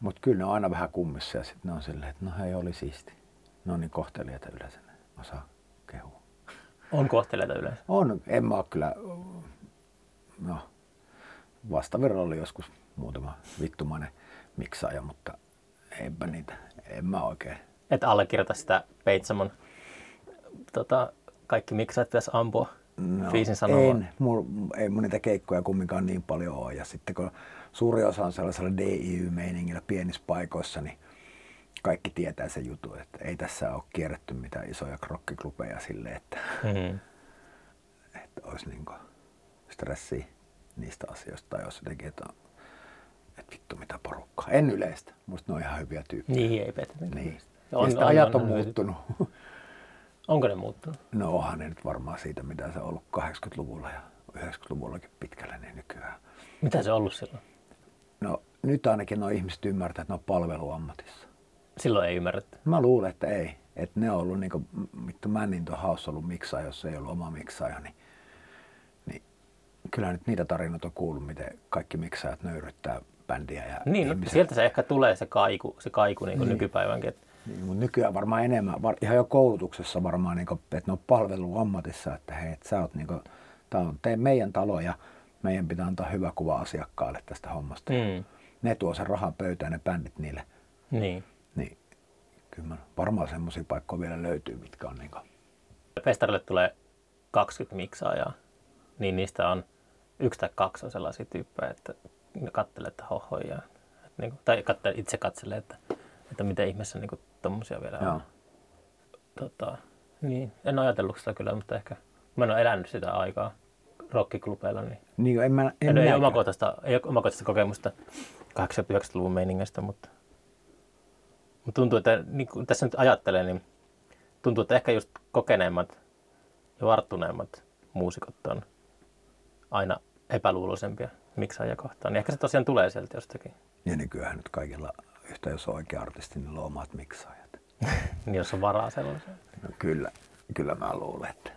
Mut kyllä ne on aina vähän kummissa ja sitten ne on silleen, että no hei, oli siisti. Ne on niin kohteliaita yleensä, ne osaa kehua. On kohteliaita yleensä? On, en mä oo kyllä, vastavirra oli joskus muutama vittumainen miksaaja, mutta eipä niitä, en mä oikein. Et allekirjoita sitä Peitsamon kaikki miksaat pitäisi ampua, no, biisin sanoa? Ei mun niitä keikkoja kumminkaan niin paljon ole. Ja sitten kun suuri osa on sellaisella DIY-meiningillä pienissä paikoissa, niin kaikki tietää sen jutun, että ei tässä ole kierretty mitään isoja rockiklubeja silleen, että, että olisi niin kuin stressiä niistä asioista tai jos jotenkin, että vittu mitä porukkaa. En yleistä, musta ne on ihan hyviä tyyppejä. Niin, ei petä. Niin. Ja ajat on muuttunut. Onko ne muuttunut? No onhan ne nyt varmaan siitä, mitä se on ollut 80-luvulla ja 90-luvullakin pitkällä ne nykyään. Mitä se on ollut silloin? No nyt ainakin nuo ihmiset ymmärtää, että ne on palveluammatissa. Silloin ei ymmärretty. Mä luulen, että ei. Että ne on ollut niinku, vittu Manninton House ollut miksaaja, jos ei ollut oma miksaaja, niin kyllä nyt niitä tarinoita on kuullut, miten kaikki miksaajat nöyryttää bändiä ja niin, ihmiset. Sieltä se ehkä tulee se kaiku niinku niin. Nykypäivänkin. Niin, mutta nykyään varmaan enemmän, ihan jo koulutuksessa varmaan, niinku, että ne on palveluammatissa, että hei, et sä oot niinku, tää on meidän talo ja meidän pitää antaa hyvä kuva asiakkaalle tästä hommasta. Mm. Ne tuo sen rahan pöytään, ne bändit niille. Niin. Niin, kyllä varmaan semmoisia paikkoja vielä löytyy, mitkä on niinku. Festarille tulee 20 miksaajaa, niin niistä on yksi tai kaksi on sellaisia tyyppejä, että ne katselee, että hohoja. Niinku, tai itse katselee, että miten ihmeessä niinku tommosia vielä on. Niin, en ajatellut sitä kyllä, mutta ehkä mä en ole elänyt sitä aikaa rockiklubeilla. Niin, en omakohtaista kokemusta 80-90-luvun meiningistä, mutta tuntuu, että niin kun tässä nyt ajattelee, niin tuntuu, että ehkä just kokeneemmat ja varttuneemmat muusikot on aina epäluuloisempia miksaajia kohtaan. Niin ehkä se tosiaan tulee sieltä jostakin. Ja nykyään nyt kaikilla yhtä, jos on oikea artisti, niin on omat miksaajat. Niin jos on varaa sellaiseen. No kyllä mä luulen, että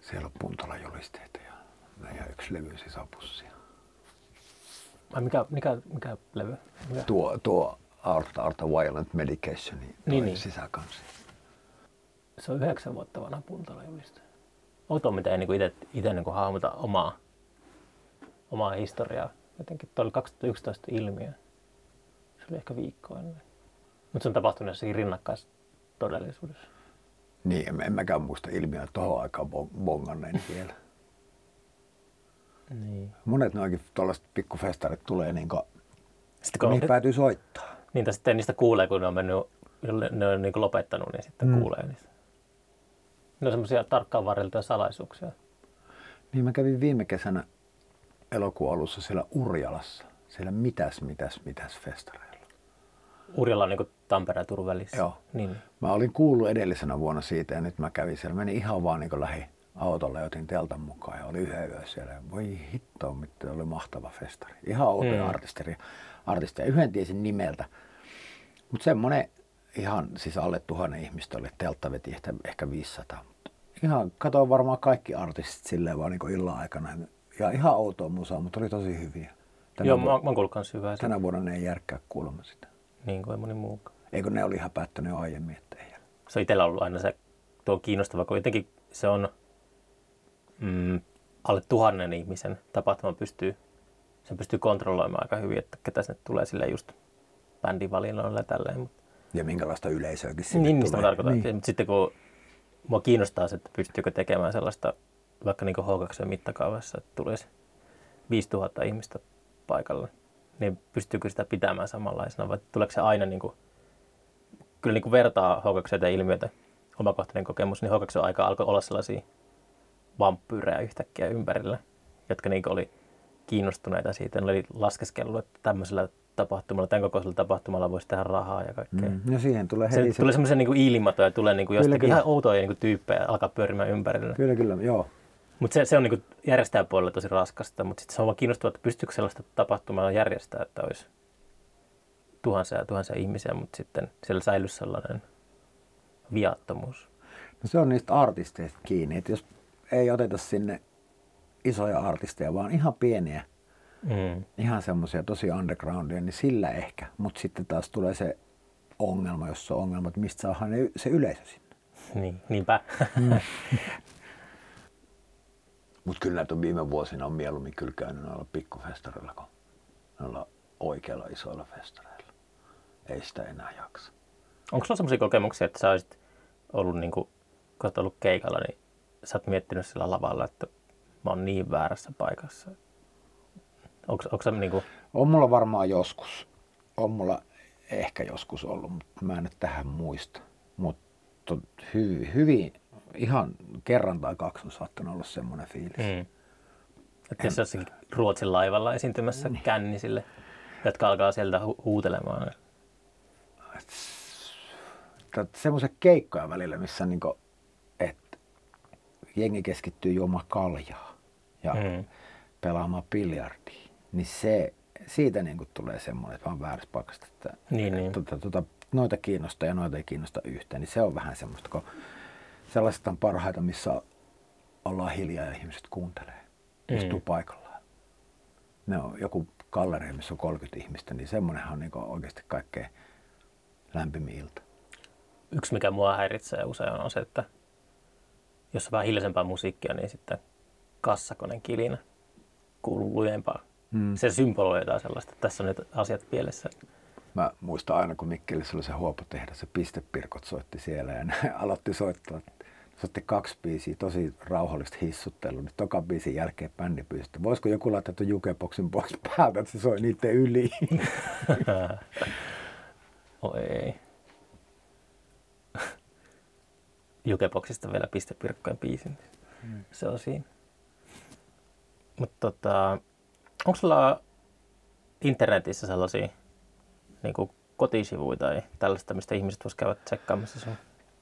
siellä on Puntala-julisteita ja näin yksi levy sisäpussia. Mikä levy? Mikä? Tuo Art of Violent Medication, niin sisäkansi. Se on 9 vuotta vanha Puntala-juliste. Outoa, mitä ei niin itse niin hahmota omaa historiaa. Jotenkin tuo oli 2011 ilmiö. Se oli ehkä viikko ennen. Mutta se on tapahtunut jossakin rinnakkaistodellisuudessa. Niin, en mäkään muista ilmiöä tuohon aikaan bonganneen vielä. Niin. Monet noikin tuollaiset pikkufestarit tulee niin kuin, niitä päätyy soittaa. Niin, tai sitten niistä kuulee, kun ne on niin kuin lopettanut, niin sitten kuulee niistä. Ne on semmoisia tarkkaan varjeltuja salaisuuksia. Niin, mä kävin viime kesänä elokuun alussa siellä Urjalassa. Siellä mitäs festareilla. Urjala on niin kuin Tampere ja Turun välissä. Joo. Niin. Mä olin kuullut edellisenä vuonna siitä ja nyt mä kävin siellä. Meni ihan vaan niin kuin lähi autolla ja otin teltan mukaan ja oli yhden yö siellä. Voi hittoa, mitä oli mahtava festari. Ihan outoja artisteja. Yhden tiesin nimeltä. Mutta semmoinen ihan siis alle 1000 ihmistä oli, teltta veti ehkä 500. Ihan katoin varmaan kaikki artistit silleen vaan niin illan aikana. Ja ihan outoa musaa, mutta oli tosi hyviä. Mä oon kuullut kans hyvää. Tänä vuonna ne ei järkkää kuulemma sitä. Niin kuin ei moni muukaan. Eikö ne oli ihan päättänyt jo aiemmin, ettei järkkää. Se on itsellä ollut aina se tuo kiinnostava, kun jotenkin se on alle 1000 ihmisen tapahtuma pystyy kontrolloimaan aika hyvin, että ketä sinne tulee silleen just bändivalinnoilla ja tälleen. Ja minkälaista yleisöäkin sinne tulee. Mistä mä tarkoitan. Niin. Mutta sitten kun mua kiinnostaa se, että pystyykö tekemään sellaista, vaikka niin kuin H2 mittakaavassa, että tulisi 5000 ihmistä paikalle, niin pystyykö sitä pitämään samanlaisena vai tuleeko se aina niin kuin, kyllä niin kuin vertaa H2 ilmiötä, omakohtainen kokemus, niin H2 aika alkoi olla sellaisia vampyyrejä yhtäkkiä ympärillä, jotka niin kuin oli kiinnostuneita siitä. Ne oli laskeskellut, että tämmöisellä tapahtumalla, tämän kokoisella tapahtumalla voisi tehdä rahaa ja kaikkea. No siihen tulee heti. Tulee semmoisia niin ilmatoja, tulee niin jostakin ihan outoja niin tyyppejä alkaa pyörimään ympärillä. Kyllä, joo. Mutta se on niin järjestää puolella tosi raskasta, mutta sitten se on vaan kiinnostavaa, että pystyykö sellaista tapahtumalla järjestää, että olisi tuhansia ja tuhansia ihmisiä, mutta sitten siellä säilyisi sellainen viattomuus. No se on niistä artisteista kiinni, että jos ei oteta sinne isoja artisteja, vaan ihan pieniä, ihan semmoisia tosi undergroundia, niin sillä ehkä. Mutta sitten taas tulee se ongelma, jos on ongelma, että mistä saadaan se yleisö sinne. Niinpä. Mutta kyllä näitä viime vuosina on mieluummin kyllä käynyt noilla pikkufestareilla kuin noilla oikeilla isoilla festareilla. Ei sitä enää jaksa. Onko sulla semmoisia kokemuksia, että sä olisit ollut, kun olet ollut keikalla, niin sä oot miettinyt sillä lavalla, että mä oon niin väärässä paikassa? Onko se niinku... On mulla varmaan joskus. On mulla ehkä joskus ollut, mutta mä en nyt tähän muista. Mutta hyvin, ihan kerran tai kaksi on saattanut olla semmoinen fiilis. Mm. Että jos jossakin Ruotsin laivalla esiintymässä kännisille, jotka alkaa sieltä huutelemaan. Semmoisia keikkoja välillä, missä niinku, et jengi keskittyy juomaan kaljaa ja pelaamaan biljardia, niin se, siitä niinku tulee semmoinen, että on väärässä paikasta, että noita kiinnostaa ja noita ei kiinnosta yhtään, niin se on vähän semmoista, kun sellaiset on parhaita, missä ollaan hiljaa ja ihmiset kuuntelee, istuu paikallaan. Ne on joku galleria, missä on 30 ihmistä, niin semmoinenhan on niinku oikeasti kaikkein lämpimin ilta. Yksi, mikä mua häiritsee usein, on se, että jos on vähän hiljaisempaa musiikkia, niin sitten kassakoneen kilinä kuuluu lujempaa. Mm. Se symboloi jotain sellaista, että tässä on nyt asiat pielessä. Mä muistan aina, kun Mikkelissä oli se huopotehdas, se Pistepirkot soitti siellä ja ne aloitti soittaa. Soitti 2 biisiä, tosi rauhallista hissuttelua. Nyt tokan biisin jälkeen bändi pyysi, että voisiko joku laittaa tuon jukeboksin pois päältä, että se soi niiden yli. Oi. Jukeboksista vielä Pistepirkkojen biisin. Se on siinä. Mutta onko sulla internetissä sellaisia niinku kotisivuja tai tällaista, mistä ihmiset vois käydä tsekkaamassa sun?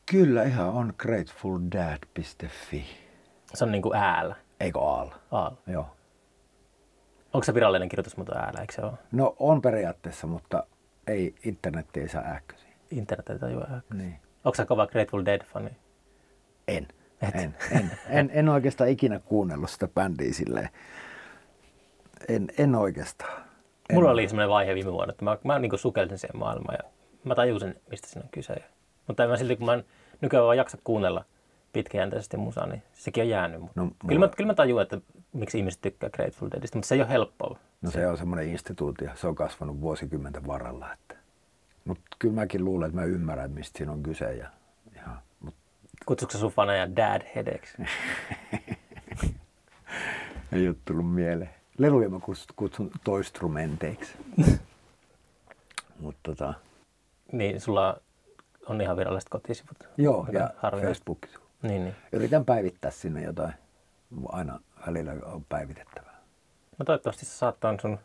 Kyllä, ihan on gratefulDad.fi. Se on niinku äällä? Eikö aalla? Aalla. Joo. Onko se virallinen kirjoitus, mutta äällä, eikö se ole? No on periaatteessa, mutta ei, internet ei saa ääkkösiä. Internet ei tajua ääkkösiä. Niin. Onko sä kova Grateful Dead-fani? En oikeastaan ikinä kuunnellut sitä bändiä silleen. En oikeastaan. Mulla oli semmoinen vaihe viime vuonna, että mä niinku sukelsin siihen maailmaan ja mä tajusin, mistä siinä on kyse. Mutta mä silti, kun mä en nykyään vaan jaksa kuunnella pitkäjänteisesti musaa, niin sekin on jäänyt. No, kyllä mä tajuan, että miksi ihmiset tykkää Grateful Deadistä, mutta se ei ole helppoa. No se on semmoinen instituutio, se on kasvanut vuosikymmenten varrella. Että... Mutta kyllä mäkin luulen, että mä ymmärrän, mistä siinä on kyse. Ja... Kutsutko sä sun faneja Dadheadeksi? Ei ole tullut mieleen. Leluja mä kutsun toistrumenteiksi. Mut Niin, sulla on ihan viralliset kotisivut. Joo, ja Facebookissa. Niin. Yritän päivittää sinne jotain. Aina välillä on päivitettävää. No toivottavasti sä saat ton sun...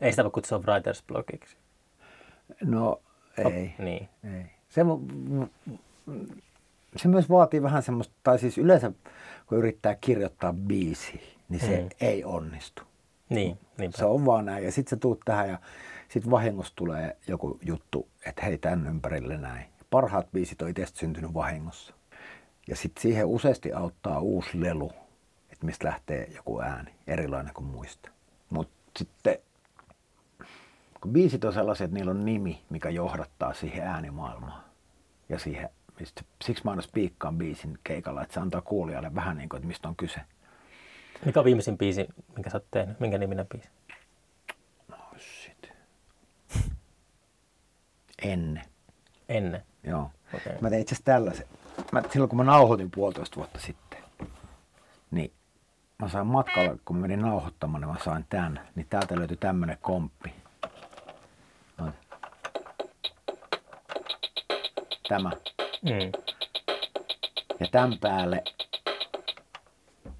Ei sitä voi kutsua writers blogiksi. No, ei. Niin. Ei. Se myös vaatii vähän semmoista, tai siis yleensä kun yrittää kirjoittaa biisiä, niin se ei onnistu. Niin, niinpä. Se on vaan näin ja sit sä tuut tähän ja sit vahingossa tulee joku juttu, että hei tän ympärille näin. Parhaat biisit on itsestä syntynyt vahingossa. Ja sit siihen useasti auttaa uusi lelu, että mistä lähtee joku ääni, erilainen kuin muista. Mut sitten kun biisit on sellaisia, että niillä on nimi, mikä johdattaa siihen äänimaailmaan ja siihen. Siksi mä aina spiikkaan biisin keikalla, että se antaa kuulijalle vähän niin kuin, että mistä on kyse. Mikä on viimeisin biisi, minkä sä oot tehnyt? Minkä niminen biisi? No shit. Ennen? Joo. Okay. Mä tein itse asiassa tällaisen. Silloin kun mä nauhoitin 1,5 vuotta sitten, niin mä sain matkalla, kun mä menin nauhoittamaan, niin mä sain tän. Niin täältä löytyi tämmönen komppi. Tämä. Ja tämän päälle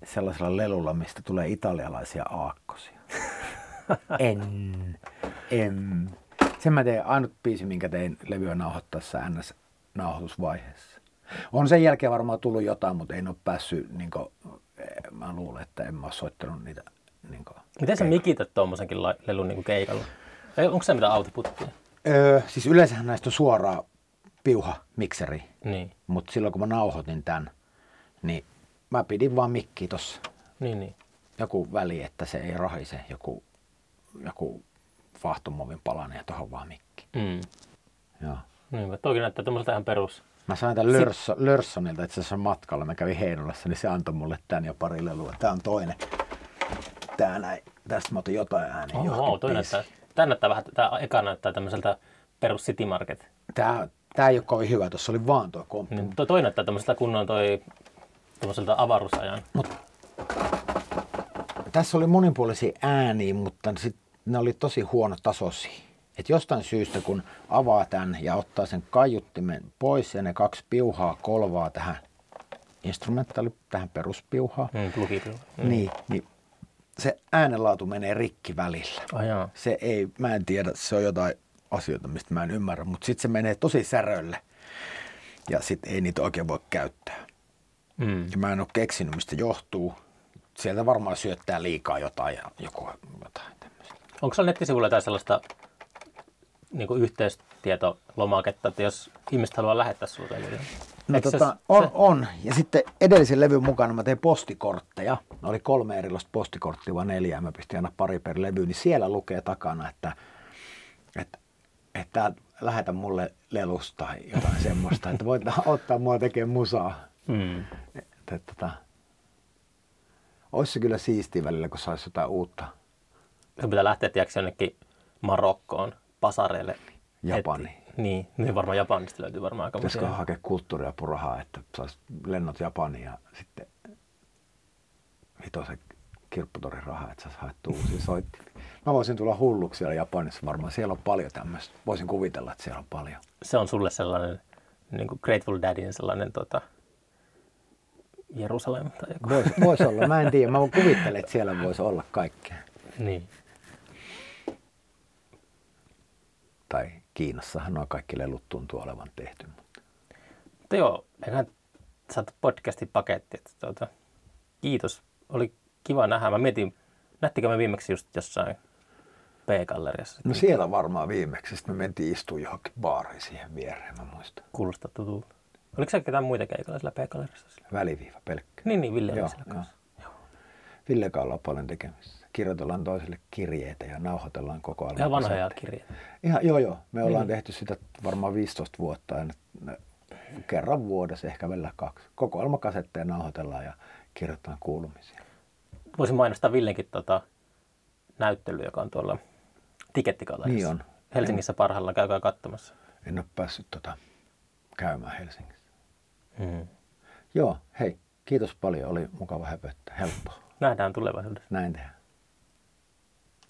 sellaisella lelulla, mistä tulee italialaisia aakkosia. Sen mä tein ainut biisi, minkä tein levyä nauhoittaessa NS-nauhoitusvaiheessa. On sen jälkeen varmaan tullut jotain, mutta en ole päässyt, niinku, mä luulen, että en mä ole soittanut niitä. Niinku, miten sä mikität tuommoisenkin lelun niinku keikalla? Onko se mitään autiputtia? Siis yleensähän näistä on suoraan piuha-mikseri, niin. Mutta silloin kun mä nauhoitin tän, niin mä pidin vaan mikkiä tossa. Niin. Joku väli, että se ei rahise, joku vaahtomuovin palanen ja tohon vaan mikki. Joo. Niinpä, toki näyttää tommoselta ihan perus. Mä sain tän Lörssonilta itse asiassa matkalla, mä kävin Heinolassa, niin se antoi mulle tän ja pari lelua. Tää on toinen. Tää näin, tästä mä otin jotain ääniä johonkin biisiin. Tää eka näyttää tämmöseltä perus City Market. Tää ei ole kovin hyvä, tuossa oli vaan tuo komppi. Toi näyttää tämmöiseltä kunnon toi tuollaiselta avaruusajan. Mut, tässä oli monipuolisia ääniä, mutta sit ne oli tosi huonotasoisia. Et jostain syystä, kun avaa tämän ja ottaa sen kaiuttimen pois ja ne kaksi piuhaa kolvaa tähän instrumentaali, tähän peruspiuhaan, niin se äänenlaatu menee rikki välillä. Oh, se ei, mä en tiedä, se on jotain asioita, mistä mä en ymmärrä, mutta sitten se menee tosi särölle ja sitten ei niitä oikein voi käyttää. Mm. Ja mä en ole keksinyt, mistä johtuu. Sieltä varmaan syöttää liikaa jotain ja joku jotain tämmöistä. Onko se nettisivuilla tai sellaista niin kuin yhteystietolomaketta, että jos ihmiset haluaa lähettää sulle levyä? No on. Ja sitten edellisen levyn mukana mä tein postikortteja. Ne oli 3 erilaista postikorttia, vaan 4. Mä pistin aina pari per levy, niin siellä lukee takana, että lähetä mulle lelusta tai jotain semmoista, että voit ottaa mua tekemään musaa. Mm. Että olisi se kyllä siistiä välillä, kun saisi jotain uutta. Se pitää lähteä tiedäksi jonnekin Marokkoon, pasareille. Japani. Niin varmaan Japanista löytyy varmaan aika paljon. Pitäisikö hakea kulttuuriapurahaa, että saisi lennot Japaniin ja sitten hitoisen kirpputorin rahaa, että saisi haettua uusia soittimia. Mä voisin tulla hulluksi siellä Japanissa varmaan. Siellä on paljon tämmöistä. Voisin kuvitella, että siellä on paljon. Se on sulle sellainen niin kuin Grateful Daddyn sellainen Jerusalem tai joku. Voisi olla. Mä en tiedä. Mä kuvittelen, että siellä voisi olla kaikkea. Niin. Tai Kiinassahan nuo kaikki lelut tuntuu olevan tehty. Mutta joo, eiköhän saatu podcastin paketti. Kiitos. Oli kiva nähdä. Mä mietin, nähtikö me viimeksi just jossain P-galleriassa? No siellä varmaan viimeksi. Sitten me mentiin istumaan johonkin baariin siihen viereen, mä muistan. Kuulostaa tutulta. Oliko siellä ketään muita keikalla siellä P-galleriassa? Väliviiva pelkkä. Niin, Ville oli siellä kanssa. Villekaan ollaan paljon tekemisissä. Kirjoitellaan toisille kirjeitä ja nauhoitellaan koko ajan. Ihan vanhoja kirjeitä. Joo. Me ollaan tehty sitä varmaan 15 vuotta. Kerran vuodessa, ehkä välillä 2. Kokoelmakasetteja nauhoitellaan ja kirjoitetaan kuulumisia. Voisin mainostaa Villenkin näyttely, joka on tuolla Tigettigallerissa. Niin on. Helsingissä parhaillaan, käykää katsomassa. En ole päässyt käymään Helsingissä. Mm. Joo, hei, kiitos paljon. Oli mukava höpöttää. Helppoa. Nähdään tulevaisuudessa. Näin tehdään.